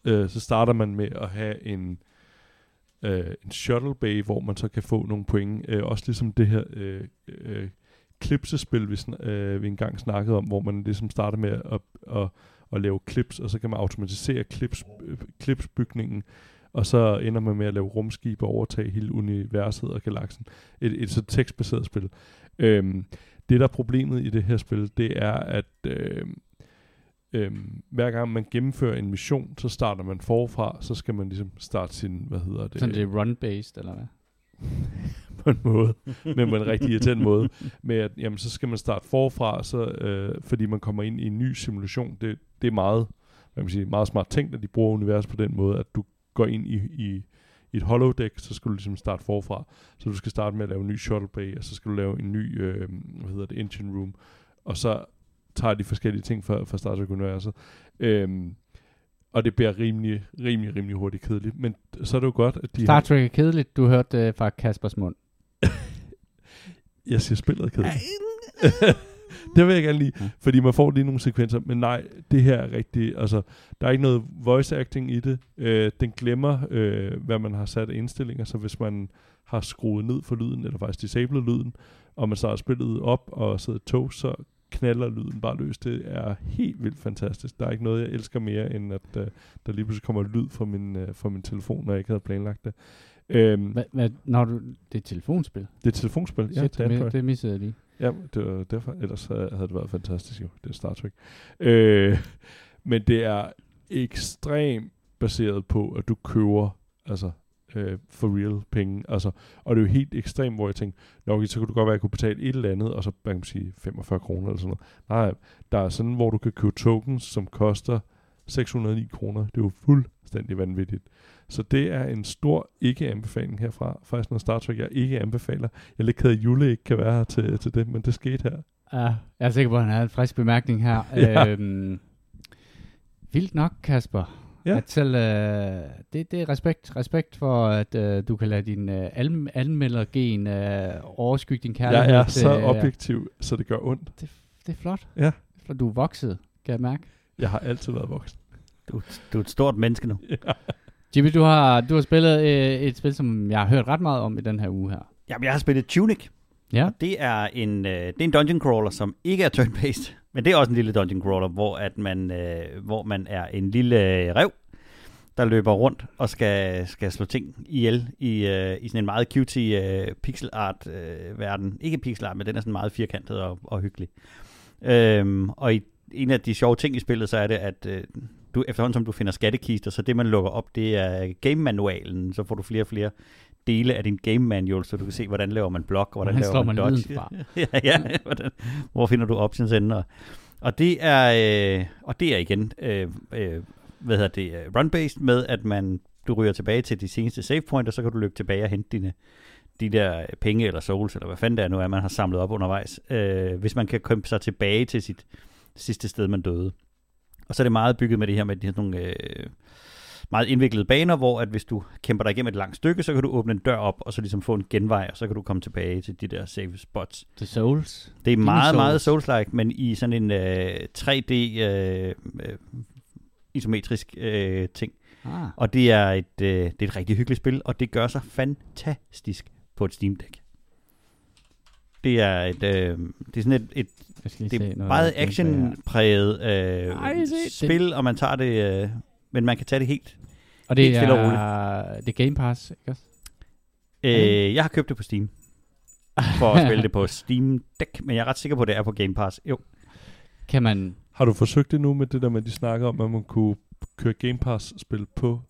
Så starter man med at have en shuttle bay, hvor man så kan få nogle point. Også ligesom det her klipsespil, vi engang snakkede om, hvor man ligesom starter med at lave klips, og så kan man automatisere klipsbygningen. Og så ender man med at lave rumskib og overtage hele universet og galaksen. Et så tekstbaseret spil. Det der er problemet i det her spil, det er, at hver gang man gennemfører en mission, så starter man forfra, så skal man ligesom starte sin, sådan det er run-based, eller hvad? På en måde, men på en rigtig irriterende måde. Med at, jamen, så skal man starte forfra, fordi man kommer ind i en ny simulation. Det er meget, meget smart tænkt, at de bruger universet på den måde, at du går ind i et holodeck, så skal du ligesom starte forfra. Så du skal starte med at lave en ny shuttle bay, og så skal du lave en ny, engine room, og så tager de forskellige ting fra Star Trek-universet. Og det bliver rimelig hurtigt kedeligt. Men så er det jo godt, at de... Star Trek er kedeligt, du hørte fra Kaspers mund. Jeg siger spillet kedeligt. Det vil jeg gerne lide, fordi man får lige nogle sekvenser, men nej, det her er rigtigt, altså, der er ikke noget voice acting i det, den glemmer, hvad man har sat af indstillinger, så hvis man har skruet ned for lyden, eller faktisk disabled lyden, og man starter spillet op, og sidder i tog, så knalder lyden bare løs, det er helt vildt fantastisk, der er ikke noget, jeg elsker mere, end at der lige pludselig kommer lyd fra min telefon, når jeg ikke havde planlagt det. Det er et telefonspil? Det er et telefonspil, ja. Det missede jeg lige. Ja, det var derfor. Ellers havde det været fantastisk jo. Det er Star Trek. Men det er ekstremt baseret på, at du køber for real penge. Altså, og det er jo helt ekstremt, hvor jeg tænkte, nok så kunne du godt være, at jeg kunne betale et eller andet, og så man kan sige 45 kroner eller sådan noget. Nej, der er sådan, hvor du kan købe tokens, som koster 609 kroner. Det er jo fuldstændig vanvittigt. Så det er en stor ikke-anbefaling herfra. Faktisk noget Star Trek, jeg ikke anbefaler. Jeg er lidt ked af, at Jule ikke kan være her til det, men det skete her. Ja, jeg er sikker på, at han havde en frisk bemærkning her. Ja. Vildt nok, Kasper. Ja. At selv, det er respekt. Respekt for, at du kan lade din anmeldergen overskygge din kærlighed. Jeg er så objektiv, så det gør ondt. Det er flot. Ja. For du er vokset, kan jeg mærke. Jeg har altid været voksen. Du er et stort menneske nu. Ja. Jimmy, du har spillet et spil, som jeg har hørt ret meget om i den her uge her. Jamen, jeg har spillet Tunic. Ja. Og det er en dungeon crawler, som ikke er turn-based, men det er også en lille dungeon crawler, hvor man er en lille ræv, der løber rundt og skal slå ting ihjel i sådan en meget cutie pixel art verden. Ikke pixel art, men den er sådan meget firkantet og hyggelig. Og i en af de sjove ting i spillet, så er det, at du efterhånden som du finder skattkister, så det man lukker op, det er game-manualen, så får du flere og flere dele af din game manual, så du kan se, hvordan laver man block, hvordan laver man dodge. Ja. Hvor finder du options ender. Og det er, igen, run-based med, at du ryger tilbage til de seneste save point, og så kan du løbe tilbage og hente de der penge eller souls, eller hvad fanden det er nu, at man har samlet op undervejs, hvis man kan komme sig tilbage til sit sidste sted, man døde. Og så er det meget bygget med det her med de her nogle meget indviklede baner, hvor at hvis du kæmper dig igennem et langt stykke, så kan du åbne en dør op, og så ligesom få en genvej, og så kan du komme tilbage til de der save spots. The Souls. Det er meget, meget Souls-like, men i sådan en 3D isometrisk ting. Ah. Og det er et rigtig hyggeligt spil, og det gør sig fantastisk på et Steam Deck. Det er et meget action-præget spil, og man tager det... Men man kan tage det helt, og det helt stille og roligt. Og det er Game Pass, ikke også? Jeg har købt det på Steam, for at spille det på Steam Deck, men jeg er ret sikker på, at det er på Game Pass. Jo. Kan man... Har du forsøgt det nu med det der med, de snakker om, at man kunne køre Game Pass-spil på?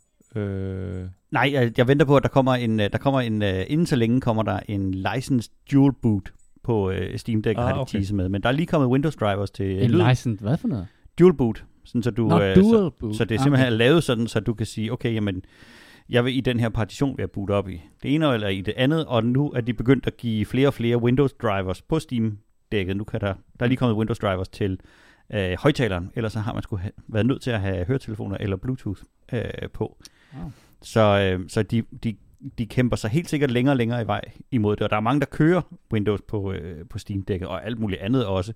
Nej, jeg venter på, at der kommer en inden så længe kommer der en licensed dual boot på Steam Deck, har det teaset med. Men der er lige kommet Windows drivers til en lyd. Licensed hvad for noget? Dual boot. Sådan, så, så det er simpelthen lavet sådan, så du kan sige, okay, jamen, jeg vil i den her partition være bootet op i det ene eller i det andet, og nu er de begyndt at give flere og flere Windows drivers på Steam-dækket. Nu kan der er lige kommet Windows drivers til højtaleren, ellers så har man sgu været nødt til at have høretelefoner eller Bluetooth på. Wow. Så de kæmper sig helt sikkert længere og længere i vej imod det, og der er mange, der kører Windows på Steam-dækket og alt muligt andet også.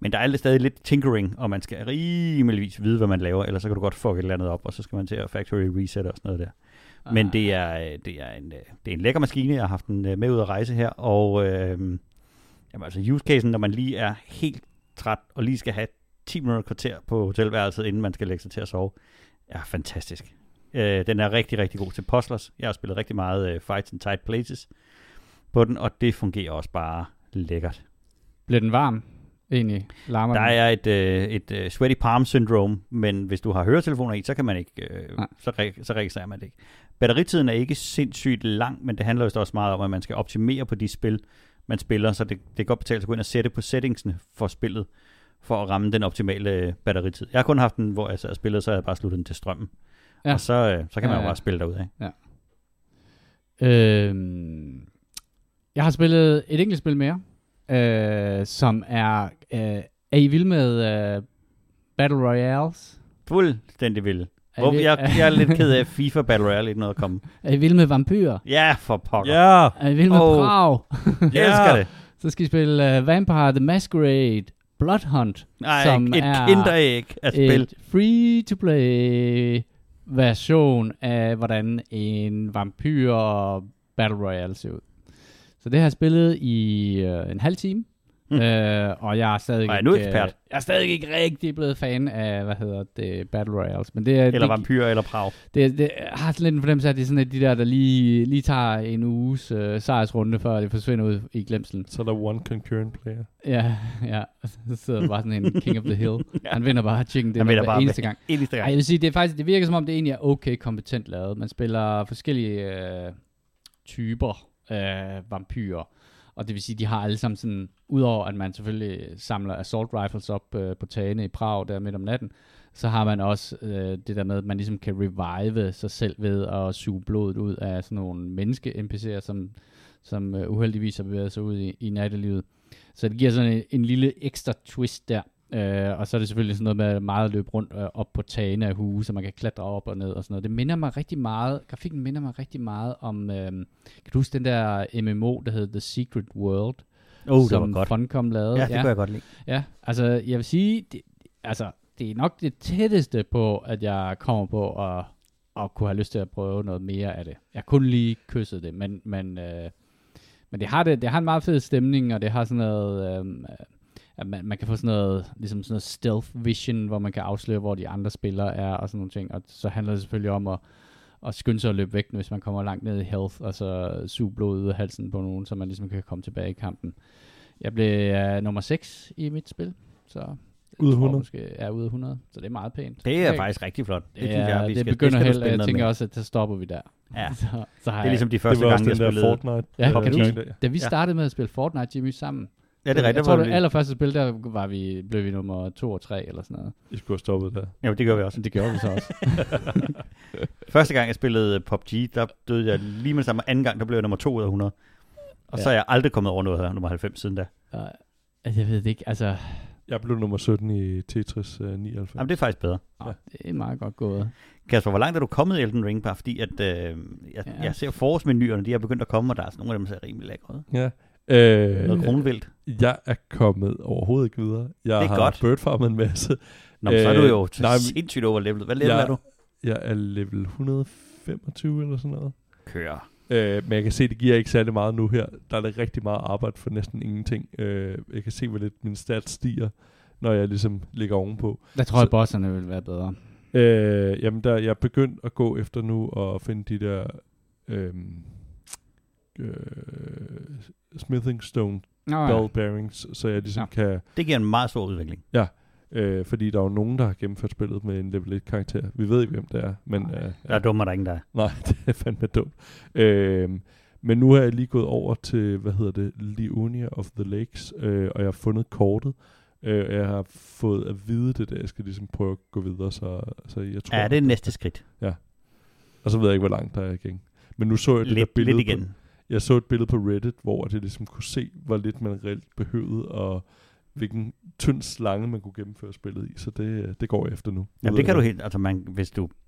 Men der er stadig lidt tinkering, og man skal rimeligvis vide, hvad man laver, ellers så kan du godt fuck et eller andet op, og så skal man til at factory reset og sådan noget der. Men det er en lækker maskine, jeg har haft den med ud at rejse her, og jamen, altså use-casen, når man lige er helt træt, og lige skal have 10 minutter kvarter på hotelværelset, inden man skal lægge sig til at sove, er fantastisk. Den er rigtig, rigtig god til puzzlers. Jeg har spillet rigtig meget Fights in Tight Places på den, og det fungerer også bare lækkert. Bliver den varm? Egentlig, larmer der den. Er et sweaty palm syndrome, men hvis du har høretelefoner i, så kan man ikke, så registrerer man det ikke. Batteritiden er ikke sindssygt lang, men det handler jo også meget om, at man skal optimere på de spil, man spiller, så det er godt betalt at gå ind og sætte på settingsene for spillet, for at ramme den optimale batteritid. Jeg har kun haft den, hvor jeg sad og spillede, så havde jeg bare sluttet den til strømmen. Ja. Og så kan man jo bare spille derudad. Ja. Jeg har spillet et enkelt spil mere, som er I vilde med Battle Royales? Fuldstændig vilde. Jeg er lidt ked af FIFA Battle Royale, ikke noget at komme. Er I vilde med vampyrer? Ja, for pokker. Ja. Er I vilde med Prague? Jeg elsker det. Så skal I spille Vampire the Masquerade Blood Hunt, som er kinderæg at spille. Et free-to-play version af, hvordan en vampyr Battle Royale ser ud. Så det har jeg spillet i en halv time, og jeg er stadig ikke rigtig blevet fan af, Battle Royales. Men det er, eller vampyrer eller Prag. Det har sådan lidt en fornemmelse af, det er sådan, at de der lige tager en uges sejrsrunde, før det forsvinder ud i glemselen. Så der one concurrent player. Ja. Så sidder bare sådan en king of the hill. Han vinder bare chicken dinner hver eneste gang. Ej, jeg vil sige, det virker som om, det egentlig er okay kompetent lavet. Man spiller forskellige typer vampyrer, og det vil sige, de har alle sammen sådan, udover at man selvfølgelig samler assault rifles op på tagene i Prag der midt om natten, så har man også det der med, at man ligesom kan revive sig selv ved at suge blodet ud af sådan nogle menneske-NPC'er, som uheldigvis har bevæget sig ud i nattelivet. Så det giver sådan en lille ekstra twist der, og så er det selvfølgelig sådan noget med meget at løbe rundt op på tagene af huse, så man kan klatre op og ned og sådan noget. Grafikken minder mig rigtig meget om, kan du huske den der MMO, der hedder The Secret World, som Funcom lavede? Ja, det kunne jeg godt lide. Ja, altså jeg vil sige, det er nok det tætteste på, at jeg kommer på at kunne have lyst til at prøve noget mere af det. Jeg kunne lige kysse det, men det har en meget fed stemning, og det har sådan noget, at man kan få sådan noget, ligesom sådan noget stealth vision, hvor man kan afsløre, hvor de andre spillere er, og sådan nogle ting. Og så handler det selvfølgelig om at skynde sig at løbe væk, hvis man kommer langt ned i health, og så suge blod ud af halsen på nogen, så man ligesom kan komme tilbage i kampen. Jeg blev nummer 6 i mit spil, så... Ude 100? Måske, ja, ude 100. Så det er meget pænt. Det er faktisk rigtig flot. Det, ja, jeg, det begynder heller. Jeg tænker også, at så stopper vi der. Ja. Så det er ligesom de første gange, jeg spillede Fortnite. Ja, kan du, da vi startede med at spille Fortnite, Jimmy, sammen. Ja, det er rigtigt. Jeg tror, det allerførste spil, der var vi, blev vi nummer 2 og 3 eller sådan noget. Vi skulle have stoppet der. Ja, det gjorde vi også. Det gjorde vi så også. Første gang, jeg spillede PUBG, der døde jeg lige med samme. Anden gang, der blev jeg nummer 2 ud af 100. Og så er jeg aldrig kommet over noget her, nummer 90 siden da. Jeg ved det ikke, altså... Jeg blev nummer 17 i Tetris 99. Jamen, det er faktisk bedre. Ja. Det er meget godt gået. Kasper, hvor langt er du kommet i Elden Ring? Bare fordi, at jeg ser forårsmenuerne, de er begyndt at komme, og der er sådan nogle af dem, der ser rimelig lækre ud. Ja. Noget kronvildt. Jeg er kommet overhovedet ikke videre. Jeg har birdfarmet en masse. Nå, så er du jo sindssygt overlevelet. Hvad level er du? Jeg er level 125 eller sådan noget. Kører. Men jeg kan se, det giver ikke særlig meget nu her. Der er det rigtig meget arbejde for næsten ingenting. Jeg kan se, hvor lidt min stats stiger, når jeg ligesom ligger ovenpå. Der tror jeg, bosserne vil være bedre. Jamen, der jeg er begyndt at gå efter nu og finde de der smithing stone bell bearings, så jeg ligesom kan... Det giver en meget stor udvikling. Ja, fordi der er jo nogen, der har gennemført spillet med en level 1 karakter. Vi ved ikke, hvem det er, men... der er dummer, der ingen der er. Nej, det er fandme dumt. Men nu har jeg lige gået over til, Leonia of the Lakes, og jeg har fundet kortet. Jeg har fået at vide det der, jeg skal ligesom prøve at gå videre, så jeg tror... Ja, det er næste skridt. Ja. Og så ved jeg ikke, hvor langt der er igen. Men nu så jeg det der billede igen. Jeg så et billede på Reddit, hvor det ligesom kunne se, hvor lidt man reelt behøvede, og... hvilken tynd slange man kunne gennemføre spillet i, så det går jeg efter nu. Ja, det kan du helt, altså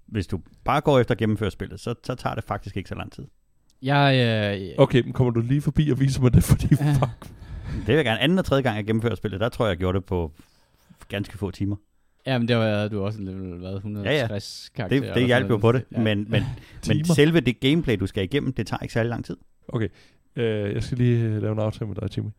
hvis du bare går efter at gennemføre spillet, så tager det faktisk ikke så lang tid. Okay, men kommer du lige forbi og viser mig det, fordi fuck. Det vil jeg gerne. Anden og tredje gang jeg gennemfører spillet, der tror jeg gjorde det på ganske få timer. Ja, men der var du også en level 160 karakterer. Ja, det hjalp jo på det, men selve det gameplay, du skal igennem, det tager ikke særlig lang tid. Okay. Jeg skal lige lave en aftale med dig, Jimmy.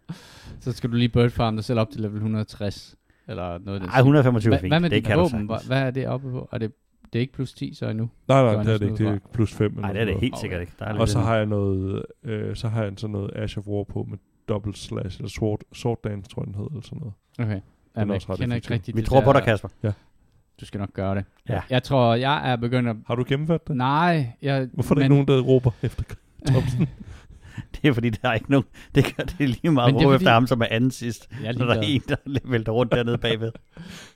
Så skal du lige birdfarme dig selv op til level 160 eller noget. Nej, 125 fint. Hvad med det kan våben? Hvad er det oppe på? Det er ikke plus 10 så endnu? Nej, det er det ikke. Det er plus 5. Nej, det er det helt sikkert ikke. Og så har jeg noget, sådan noget Ash of War på med double slash eller sword dance, tror jeg den hed, eller sådan noget. Okay. Jeg kender ikke rigtigt. Vi tror på dig, Kasper. Ja. Du skal nok gøre det. Ja. Jeg tror, jeg er begyndt at... Har du gennemført det? Nej. Hvorfor er der nogen, der råber efter Thompson? Det er fordi, der er ikke nogen, det gør det lige meget råd efter ham, som er anden sidst, når der er en, der vælter rundt dernede bagved.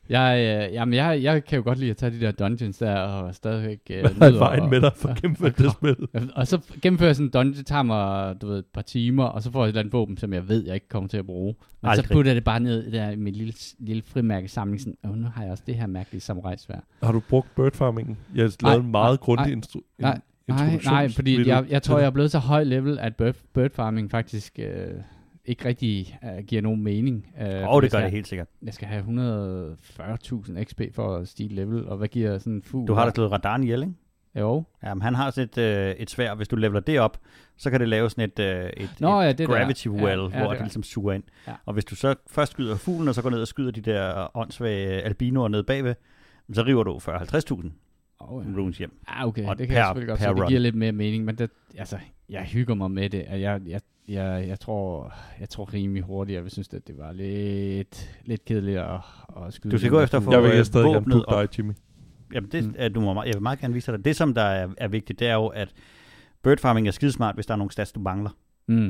Jeg kan jo godt lide at tage de der dungeons der, og stadigvæk... Hvad er vejen med dig for at gennemføre det spil? Og så gennemfører sådan en dungeon, det tager mig, et par timer, og så får jeg et eller andet våben, som jeg ved, jeg ikke kommer til at bruge. Men så putter jeg det bare ned der i min lille frimærkesamling, sådan, nu har jeg også det her mærkelige samurajsværd. Har du brugt birdfarmingen? Jeg har lavet en meget grundig instruktion. Nej, fordi jeg tror, jeg er blevet så høj level, at birdfarming faktisk ikke rigtig giver nogen mening. Det gør det helt sikkert. Jeg skal have 140.000 XP for at stige level, og hvad giver sådan en fugl? Du har da slået radaren ihjel, ikke? Jo. Jamen, han har sådan et sværd, hvis du leveler det op, så kan det lave sådan et gravity well, hvor det ligesom suger ind. Ja. Og hvis du så først skyder fuglen, og så går ned og skyder de der åndssvage albinoer ned bagved, så river du 40-50.000. Runes hjem. Okay, og det kan jeg selvfølgelig godt se. Det giver lidt mere mening, men det, altså, jeg hygger mig med det. Jeg tror rimelig hurtigt, jeg vil synes, at det var lidt kedeligt at skyde. Du skal gå efter at få våbnet op. Jeg vil stadig gerne putte dig, Jimmy. Jamen, jeg vil meget gerne vise dig. Det, som der er vigtigt, det er jo, at birdfarming er skidesmart, hvis der er nogle stats, du mangler.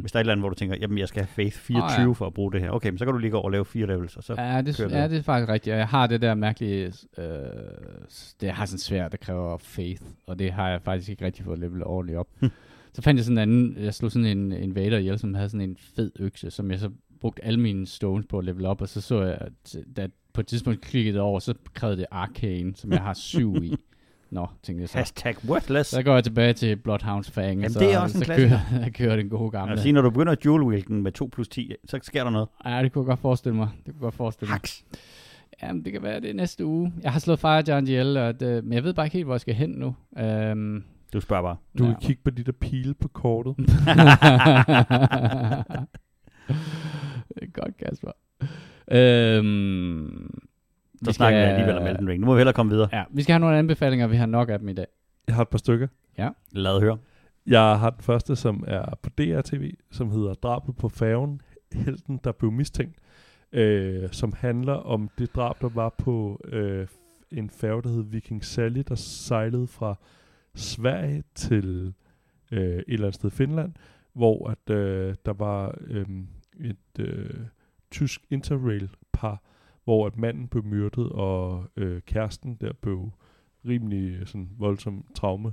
Hvis der er et eller andet, hvor du tænker, jamen jeg skal have Faith 24 for at bruge det her. Okay, men så kan du lige gå over og lave 4 levels, og så det er faktisk rigtigt. Jeg har det der mærkelige, det har sådan svært, der kræver Faith, og det har jeg faktisk ikke rigtig fået levelet ordentligt op. Så fandt jeg sådan en anden, jeg slog sådan en invader ihjel, som havde sådan en fed økse, som jeg så brugte alle mine stones på at level op, og så jeg, at da på et tidspunkt klikkede over, så krævede det Arcane, som jeg har 7 i. Nå, tænkte jeg så. Hashtag worthless. Så går jeg tilbage til Bloodhounds Fang. Jamen, det er også en klassiker. Jeg kører den gode gamle. Altså, når du begynder at dual-wielden med 2+10, så sker der noget. Ja, det kunne jeg godt forestille mig. Haks. Jamen, det kan være, det næste uge. Jeg har slået Fire Giant ihjel, og det, men jeg ved bare ikke helt, hvor jeg skal hen nu. Du spørger bare. Du vil kigge på de der pile på kortet. Godt, Kasper. Så snakker vi alligevel om Elden Ring. Nu må vi hellere komme videre. Ja, vi skal have nogle anbefalinger, vi har nok af dem i dag. Jeg har et par stykker. Ja. Lad høre. Jeg har den første, som er på DRTV, som hedder Drabet på færgen. Helten, der blev mistænkt. Som handler om det drab, der var på en færge, der hed Viking Sally, der sejlede fra Sverige til et eller andet sted Finland, hvor at, der var et tysk interrail-par, hvor at manden blev myrdet, og kæresten der blev rimelig sådan voldsom traume,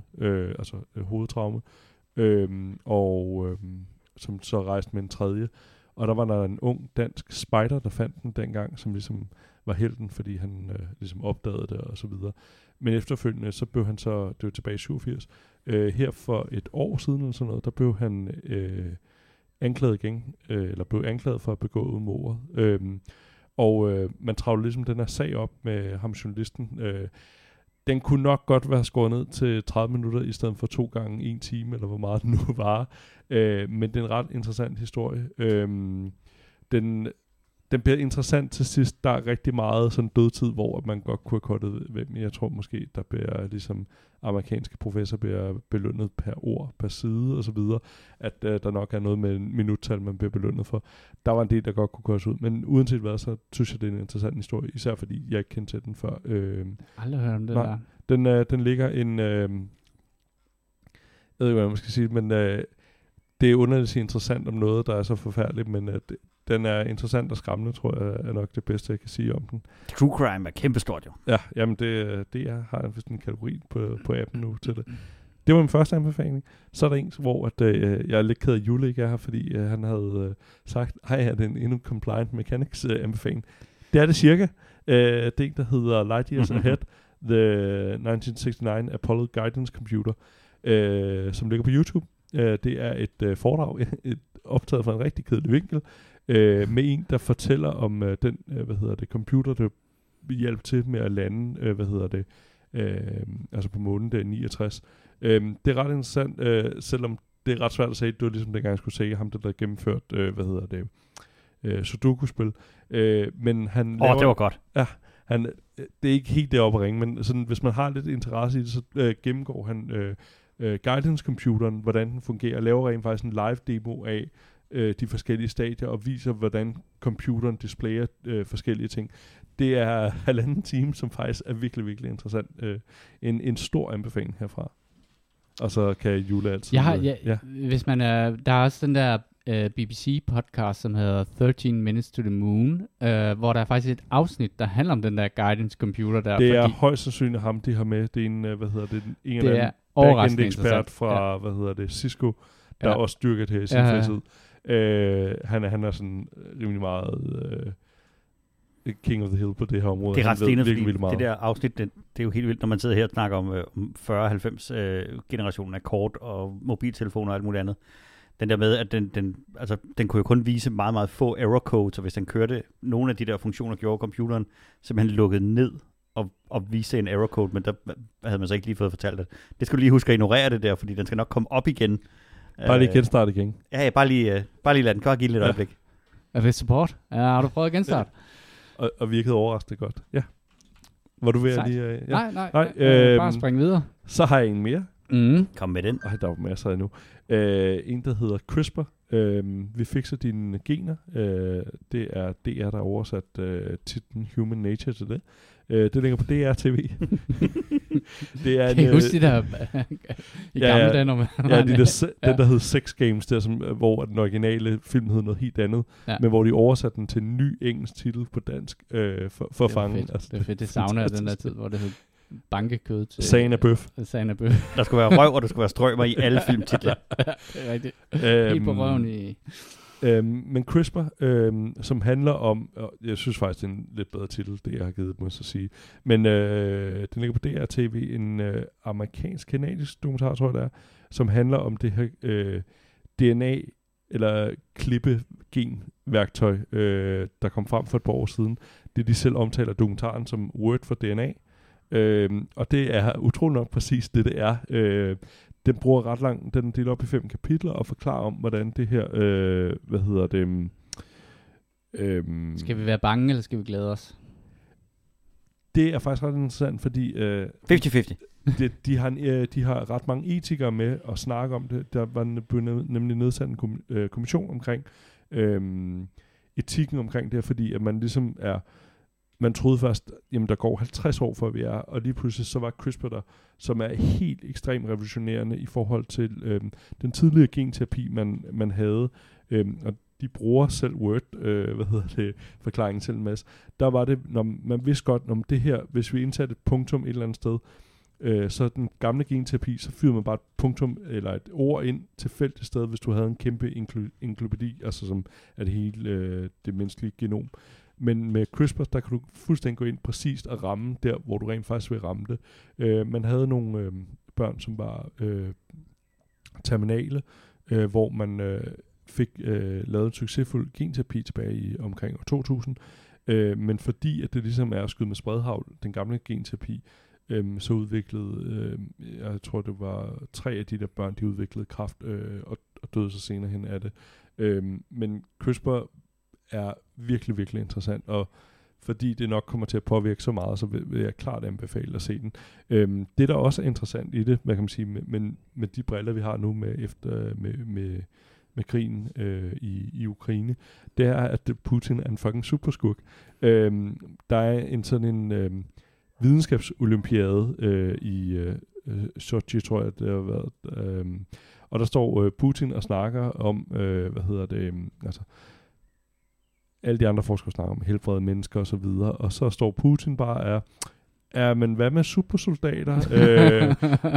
altså hovedtraume, og som så rejste med en tredje. Og der var der en ung dansk spejder, der fandt den dengang, som ligesom var helten, fordi han ligesom opdagede det og så videre. Men efterfølgende, så blev han så, det var tilbage i 87, her for et år siden eller sådan noget, der blev han anklaget igen, eller blev anklaget for at begå mord. Og man travlede ligesom den her sag op med ham journalisten. Den kunne nok godt være skåret ned til 30 minutter, i stedet for 2 gange 1 time, eller hvor meget den nu var. Men det er en ret interessant historie. Den bliver interessant til sidst. Der er rigtig meget sådan dødtid, hvor man godt kunne have kortet hvem. Jeg tror måske, der bliver ligesom amerikanske professor bliver belønnet per ord, per side og så videre. At der nok er noget med en minuttal, man bliver belønnet for. Der var en del, der godt kunne køres ud. Men uanset hvad, så synes jeg, det er en interessant historie. Især fordi jeg ikke kendte til den før. Aldrig hørt om det der. Den ligger en... jeg ved ikke, hvad man skal sige, men det er underligt interessant om noget, der er så forfærdeligt, men... Den er interessant og skræmmende, tror jeg, er nok det bedste, jeg kan sige om den. True crime er kæmpestort, jo. Ja, jamen det er, har jeg vist en kategori på appen nu til det. Det var min første anbefaling. Så er der en, hvor at, jeg er lidt ked af Jule ikke er her, fordi han havde sagt, hej, er det en endnu compliant mechanics anbefaling? Det er det cirka. Det er en, der hedder Light Years Ahead, The 1969 Apollo Guidance Computer, som ligger på YouTube. Det er et foredrag, et optaget fra en rigtig kedelig vinkel, med en, der fortæller om den, computer, der hjalp til med at lande, altså på månen, der i 69. Det er ret interessant, selvom det er ret svært at sige, det var ligesom dengang, jeg skulle sige, ham, der gennemført, Sudoku-spil. Men han laver... det var godt. Ja, det er ikke helt deroppe at ringe, men sådan, hvis man har lidt interesse i det, så gennemgår han guidance-computeren, hvordan den fungerer, laver rent faktisk en live-demo af de forskellige stadier, og viser, hvordan computeren displayer forskellige ting. Det er 1,5 time, som faktisk er virkelig, virkelig interessant. En stor anbefaling herfra. Og så kan Jule altid... Hvis man er... Der er også den der BBC-podcast, som hedder 13 Minutes to the Moon, hvor der er faktisk et afsnit, der handler om den der guidance-computer der. Det er højst sandsynligt ham, de har med. Det er en, en eller anden backend-ekspert fra, Cisco, der også dyrker det her i sin fritid. Han er sådan rimelig meget king of the hill på det her område. Det er ret stenet, det der afsnit, det er jo helt vildt, når man sidder her og snakker om 40-90 generationen af kort og mobiltelefoner og alt muligt andet. Den der med, at den kunne jo kun vise meget, meget få error codes, og hvis den kørte nogle af de der funktioner, gjorde computeren simpelthen lukket ned og vise en error code, men der havde man så ikke lige fået fortalt det. Det skulle du lige huske at ignorere det der, fordi den skal nok komme op igen. Bare lige genstart igen. Ja, bare lige lad den godt give lidt øjeblik. Er det support? Ja, har du prøvet at genstarte? Ja. Og virkede overraskende godt. Ja. Var du ved at lige... ja. Nej. Bare springe videre. Så har jeg en mere. Mm. Kom med den. Der er masser endnu. En, der hedder CRISPR. Vi fikser dine gener. Det er DR, der oversat titlen Human Nature til det. Det ligger på DRTV. Det er kan huske det der i gamle dage, når man... den der hed Sex Games, der, som, hvor den originale film hed noget helt andet, men hvor de oversatte den til en ny engelsk titel på dansk for fangen. Altså, det er fedt, det savner jeg den der tid, hvor det hed bankekød til... Sagen af bøf. Der skulle være røv, og der skulle være strømmer i alle filmtitler. Det er rigtigt. Helt på røven i... men CRISPR, som handler om, jeg synes faktisk, det er en lidt bedre titel, det jeg har givet, må jeg så sige, men den ligger på DRTV, en amerikansk-kanadisk dokumentar, tror jeg det er, som handler om det her DNA, eller klippe gen værktøj, der kom frem for et par år siden. Det de selv omtaler dokumentaren som Word for DNA. Og det er utroligt nok præcis det, det er. Den bruger ret langt, den deler op i 5 kapitler og forklarer om, hvordan det her, hvad hedder det... skal vi være bange, eller skal vi glæde os? Det er faktisk ret interessant, fordi... 50-50. De har ret mange etikere med at snakke om det. Der var nemlig nedsat en kommission omkring etikken omkring det, fordi at man ligesom er... Man troede først, jamen der går 50 år før vi er, og lige pludselig så var CRISPR der, som er helt ekstremt revolutionerende i forhold til den tidligere genterapi, man havde, og de bruger selv Word, forklaringen til en masse. Der var det, når man vidste godt, om det her, hvis vi indsatte et punktum et eller andet sted, så den gamle genterapi, så fyrede man bare et punktum eller et ord ind tilfældigt sted, hvis du havde en kæmpe enklopædi, altså som er det hele det menneskelige genom. Men med CRISPR, der kan du fuldstændig gå ind præcist og ramme der, hvor du rent faktisk vil ramme det. Man havde nogle børn, som var terminale, hvor man fik lavet en succesfuld genterapi tilbage i omkring år 2000. Men fordi at det ligesom er skudt med spredhavl, den gamle genterapi, så udviklede, jeg tror det var 3 af de der børn, de udviklede kræft og døde så senere hen af det. Men CRISPR er virkelig, virkelig interessant, og fordi det nok kommer til at påvirke så meget, så vil jeg klart anbefale at se den. Det, der også er interessant i det, hvad kan man sige, med de briller, vi har nu med krigen i Ukraine, det er, at Putin er en fucking superskurk. Der er sådan en videnskabsolympiade i Sochi, tror jeg, det har været. Og der står Putin og snakker om, alle de andre forskere snakker om helbredte mennesker og så videre, og så står Putin bare men hvad med supersoldater?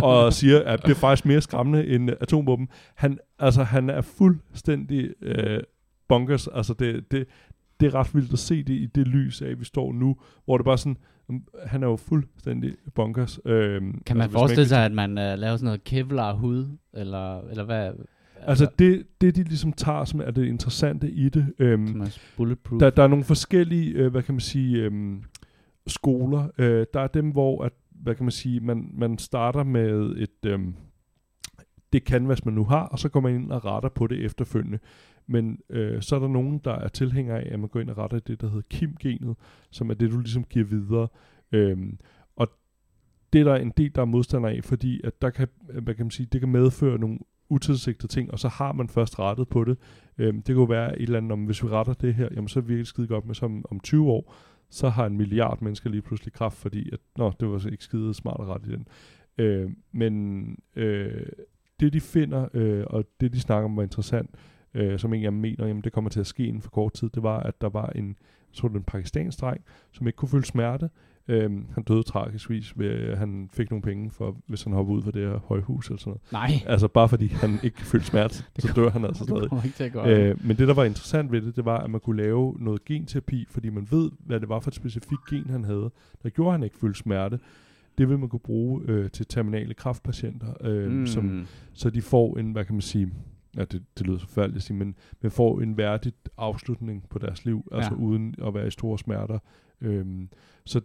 Og siger, at det er faktisk mere skræmmende end atombomben. Han er fuldstændig bonkers. Altså, det er ret vildt at se det i det lys af, vi står nu, hvor det bare sådan, han er jo fuldstændig bonkers. Kan man forestille sig, at man laver sådan noget Kevlar-hud, eller hvad... Altså det de ligesom tager, som er det interessante i det, der er nogle forskellige, skoler. Der er dem, hvor at, man starter med det canvas, man nu har, og så går man ind og retter på det efterfølgende. Men så er der nogen, der er tilhængere af, at man går ind og retter det, der hedder kimgenet, som er det, du ligesom giver videre. Og det der er en del, der er modstandere af, fordi at der kan, det kan medføre nogle utilsigtede ting, og så har man først rettet på det. Det kunne være et eller andet, hvis vi retter det her, jamen så virkelig skide godt med, som om 20 år, så har 1 milliard mennesker lige pludselig kræft, fordi at, det var så ikke skide smart at rette i den. Men det de finder, og det de snakker om var interessant, som en jeg mener, jamen det kommer til at ske inden for kort tid, det var, at der var en pakistansk dreng, som ikke kunne føle smerte. Han døde tragiskvis ved, han fik nogle penge for, hvis han hoppede ud fra det her højhus eller sådan noget. Nej. Altså bare fordi han ikke følte smerte, så dør han altså stadig. Men det der var interessant ved det var, at man kunne lave noget genterapi, fordi man ved, hvad det var for et specifikt gen, han havde. Der gjorde han ikke følte smerte. Det vil man kunne bruge til terminale kræftpatienter, så de får en, ja, det lyder så forfærdeligt at sige, men man får en værdig afslutning på deres liv, altså uden at være i store smerter. Så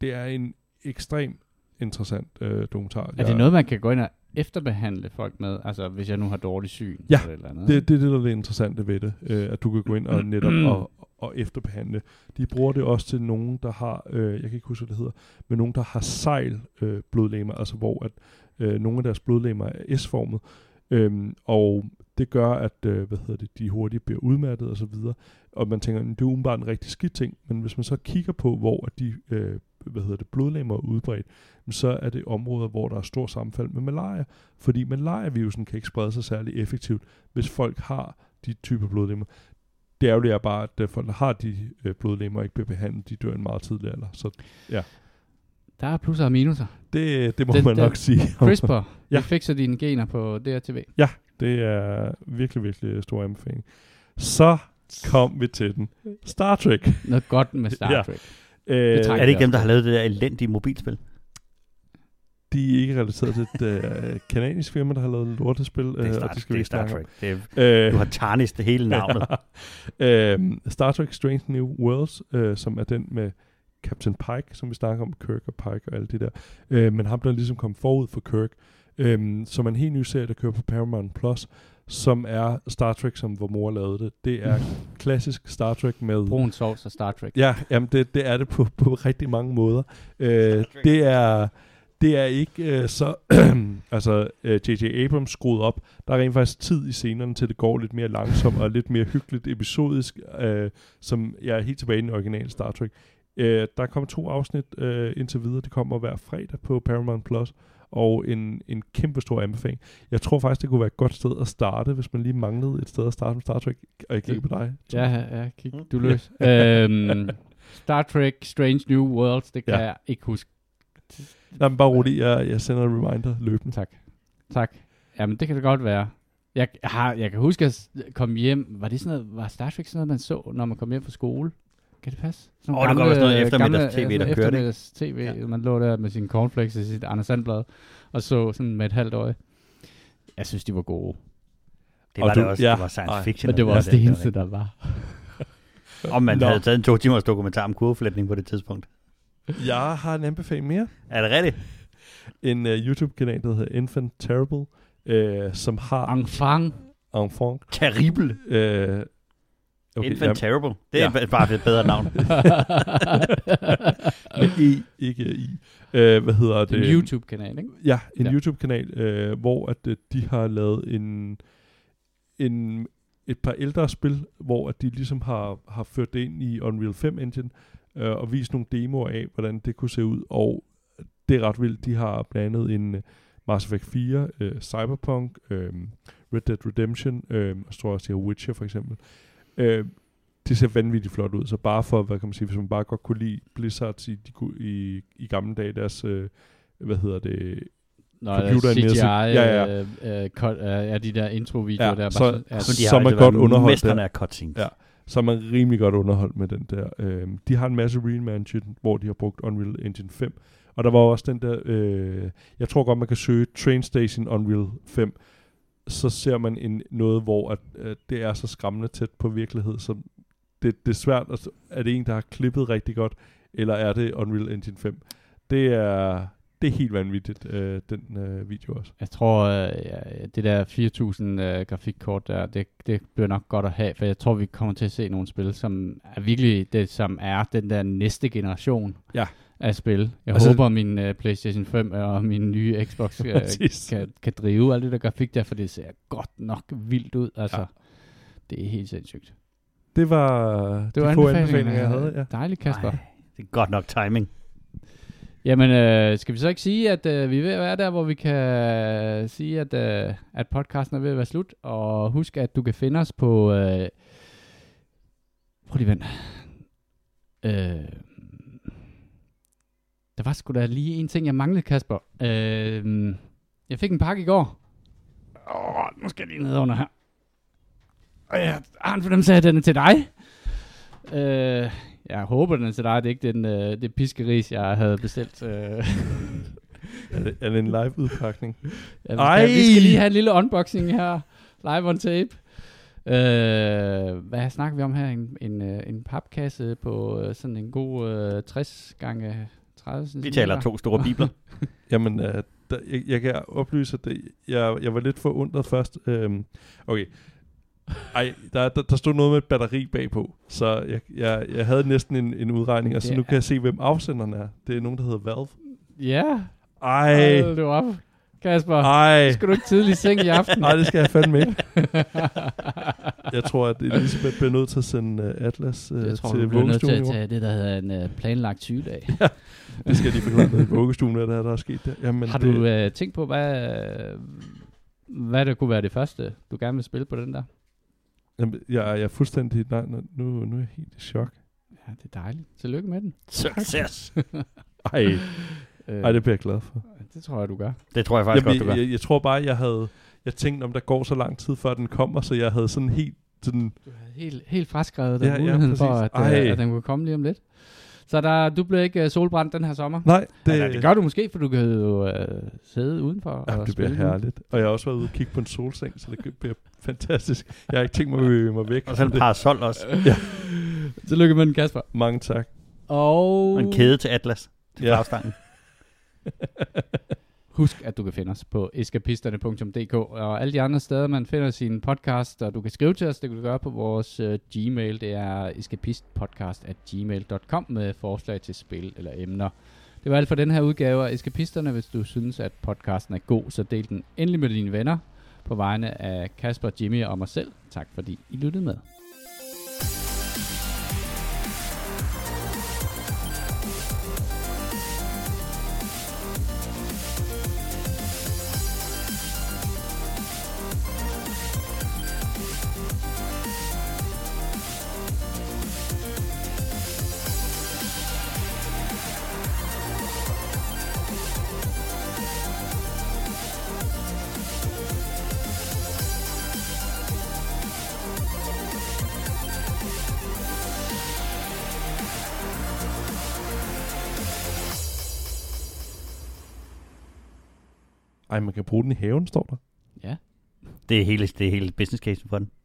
det er en ekstrem interessant dokumentar. Er det noget, man kan gå ind og efterbehandle folk med? Altså, hvis jeg nu har dårlig syn? Ja, eller et eller andet. Det er det, der er det interessante ved det, at du kan gå ind og netop og efterbehandle. De bruger det også til nogen, der har, jeg kan ikke huske, hvad det hedder, men nogen, der har sejlblodlegemer, altså hvor at nogle af deres blodlegemer er S-formet, og det gør, at de hurtigt bliver udmattet og så videre. Og man tænker, det er umiddelbart en rigtig skidt ting, men hvis man så kigger på, hvor de blodlegemer er udbredt, så er det områder, hvor der er stor sammenfald med malaria, fordi malariavirusen kan ikke sprede sig særlig effektivt, hvis folk har de typer blodlegemer. Det ærgerlige er bare, at folk, der har de blodlegemer, ikke bliver behandlet, de dør en meget tidlig alder. Så ja. Der er plusser og minuser. Det må man nok sige. CRISPR, vi fikser dine gener på DRTV. Ja, det er virkelig, virkelig stor anbefaling. Så kom vi til den. Star Trek. Noget godt med Star Trek. Er det ikke dem, der har lavet det der elendige mobilspil? de er ikke relateret til et kanadisk firma, der har lavet et lortespil. Det er Star Trek. Du har tarnistet hele navnet. Star Trek Strange New Worlds, som er den med Captain Pike, som vi snakker om, Kirk og Pike og alt det der. Men ham, der ligesom kom forud for Kirk, som er en helt ny serie, der kører på Paramount Plus, som er Star Trek, som vor mor lavede det. Det er klassisk Star Trek med... brun sovs og Star Trek. Ja, jamen det er det på rigtig mange måder. Det er ikke så... altså, J.J. Abrams skruet op. Der er rent faktisk tid i scenerne, til det går lidt mere langsomt og lidt mere hyggeligt episodisk, som jeg er helt tilbage i den originale Star Trek. Der kommer 2 afsnit indtil videre. Det kommer hver fredag på Paramount Plus. Og en kæmpe stor anbefaling. Jeg tror faktisk, det kunne være et godt sted at starte, hvis man lige manglede et sted at starte med Star Trek. Og jeg kigger på dig. Ja, kig. Du er løs. Star Trek Strange New Worlds, det kan jeg ikke huske. Nej, men bare rolig. Jeg sender en reminder løbende. Tak. Jamen, det kan det godt være. Jeg kan huske, at jeg kom hjem. Var Star Trek sådan noget, man så, når man kom hjem fra skole? Kan det passe? Det går også noget eftermiddags-tv, der kørte. Eftermiddags-tv, man lå der med sine cornflakes og sit Anders Sandblad, og så sådan med et halvt øje. Jeg synes, de var gode. Det var det også. Ja. Det var science fiction. Og det var også det eneste, der var. Om man havde taget en 2 timers dokumentar om kurveflætning på det tidspunkt. Jeg har en anbefaling mere. Er det rigtigt? En YouTube-kanal, der hedder Infant Terrible, som har... Enfant. Terrible. Okay, Infant Terrible. Det er bare et bedre navn. Hvad hedder det? En YouTube-kanal, ikke? Ja, en YouTube-kanal, hvor at de har lavet et par ældre spil, hvor at de ligesom har ført det ind i Unreal 5 Engine, og vist nogle demoer af, hvordan det kunne se ud, og det er ret vildt. De har blandt andet en Mass Effect 4, Cyberpunk, Red Dead Redemption, og så tror jeg også, de har Witcher for eksempel. Det ser vanvittigt flot ud, så bare for, hvad kan man sige, hvis man bare godt kunne lide Blizzard i gamle dage, deres, computeranimerede. De der introvideoer der. Så man godt underholdt. Mesterne er cutscenes. Ja, så man rimelig godt underholdt med den der. De har en masse reimagined, hvor de har brugt Unreal Engine 5, og der var også den der, jeg tror godt, man kan søge Train Station Unreal 5, så ser man noget, hvor at det er så skræmmende tæt på virkelighed, så det er svært. Er det en, der har klippet rigtig godt, eller er det Unreal Engine 5? Det er helt vanvittigt, den video også. Jeg tror, det der 4.000 grafikkort der, det bliver nok godt at have, for jeg tror, vi kommer til at se nogle spil, som er virkelig det, som er den der næste generation. Ja. At spille. Jeg håber, min PlayStation 5 og min nye Xbox kan drive alt det der grafik der, for det ser godt nok vildt ud. Altså, det er helt sindssygt. Det var de få anbefalinger, jeg havde. Ja. Dejligt, Kasper. Ej, det er godt nok timing. Jamen, skal vi så ikke sige, at vi er ved at være der, hvor vi kan sige, at podcasten er ved at være slut, og husk, at du kan finde os på... Prøv lige vent. Der var sgu da lige en ting, jeg manglede, Kasper. Jeg fik en pakke i går. Nu skal jeg lige ned under her. Og jeg har for dem sagde, at den er til dig. Jeg håber, den er til dig. Det er ikke det piskeris, jeg havde bestilt. Er det en live-udpakning? Vi skal lige have en lille unboxing her. Live on tape. Hvad snakker vi om her? En papkasse på sådan en god 60x... Vi taler 2 store bibler. Jamen, jeg kan oplyse, at jeg var lidt forundret først. Okay. Ej, der stod noget med et batteri bagpå, så jeg havde næsten en udregning, og så nu kan jeg se, hvem afsenderen er. Det er nogen, der hedder Valve. Ja. Ej. Hold du op, Kasper. Ej. Skal du ikke tidlig i seng i aften? Nej, det skal jeg fandme ikke. Jeg tror, at Elisabeth bliver nødt til at sende Atlas til Vågestuen. Jeg tror, hun bliver nødt til at tage det, der hedder en planlagt sygedag. Ja. Det skal de forklare med i Vågestuen, hvad der er sket der. Jamen, har du tænkt på, hvad der kunne være det første, du gerne vil spille på den der? Jamen, jeg er fuldstændig... Nej, nu er jeg helt i chok. Ja, det er dejligt. Tillykke med den. Success! Ej, det bliver jeg glad for. Det tror jeg, du gør. Det tror jeg faktisk godt, du gør. Jeg tror bare, jeg tænkte, om der går så lang tid, før den kommer, så jeg havde sådan helt... Du havde helt fraskrevet den mulighed for, at den kunne komme lige om lidt. Så der, du blev ikke solbrændt den her sommer? Nej. Det, eller, det gør du måske, for du kan jo sidde udenfor. Ja, og det bliver herligt. Og jeg har også været ude og kigge på en solseng, så det bliver fantastisk. Jeg har ikke tænkt mig at øve mig væk. Og sådan en parasol også. Ja. Tillykke med den, Kasper. Mange tak. Og en kæde til Atlas. Til flagstangen. Husk, at du kan finde os på eskapisterne.dk og alle de andre steder, man finder sine podcasts, og du kan skrive til os, det kan du gøre på vores Gmail, det er eskapistpodcast@gmail.com med forslag til spil eller emner. Det var alt for den her udgave af Eskapisterne. Hvis du synes, at podcasten er god, så del den endelig med dine venner. På vegne af Kasper, Jimmy og mig selv, tak fordi I lyttede med. Man kan bruge den i haven, står der. Ja. Det er hele business case for den.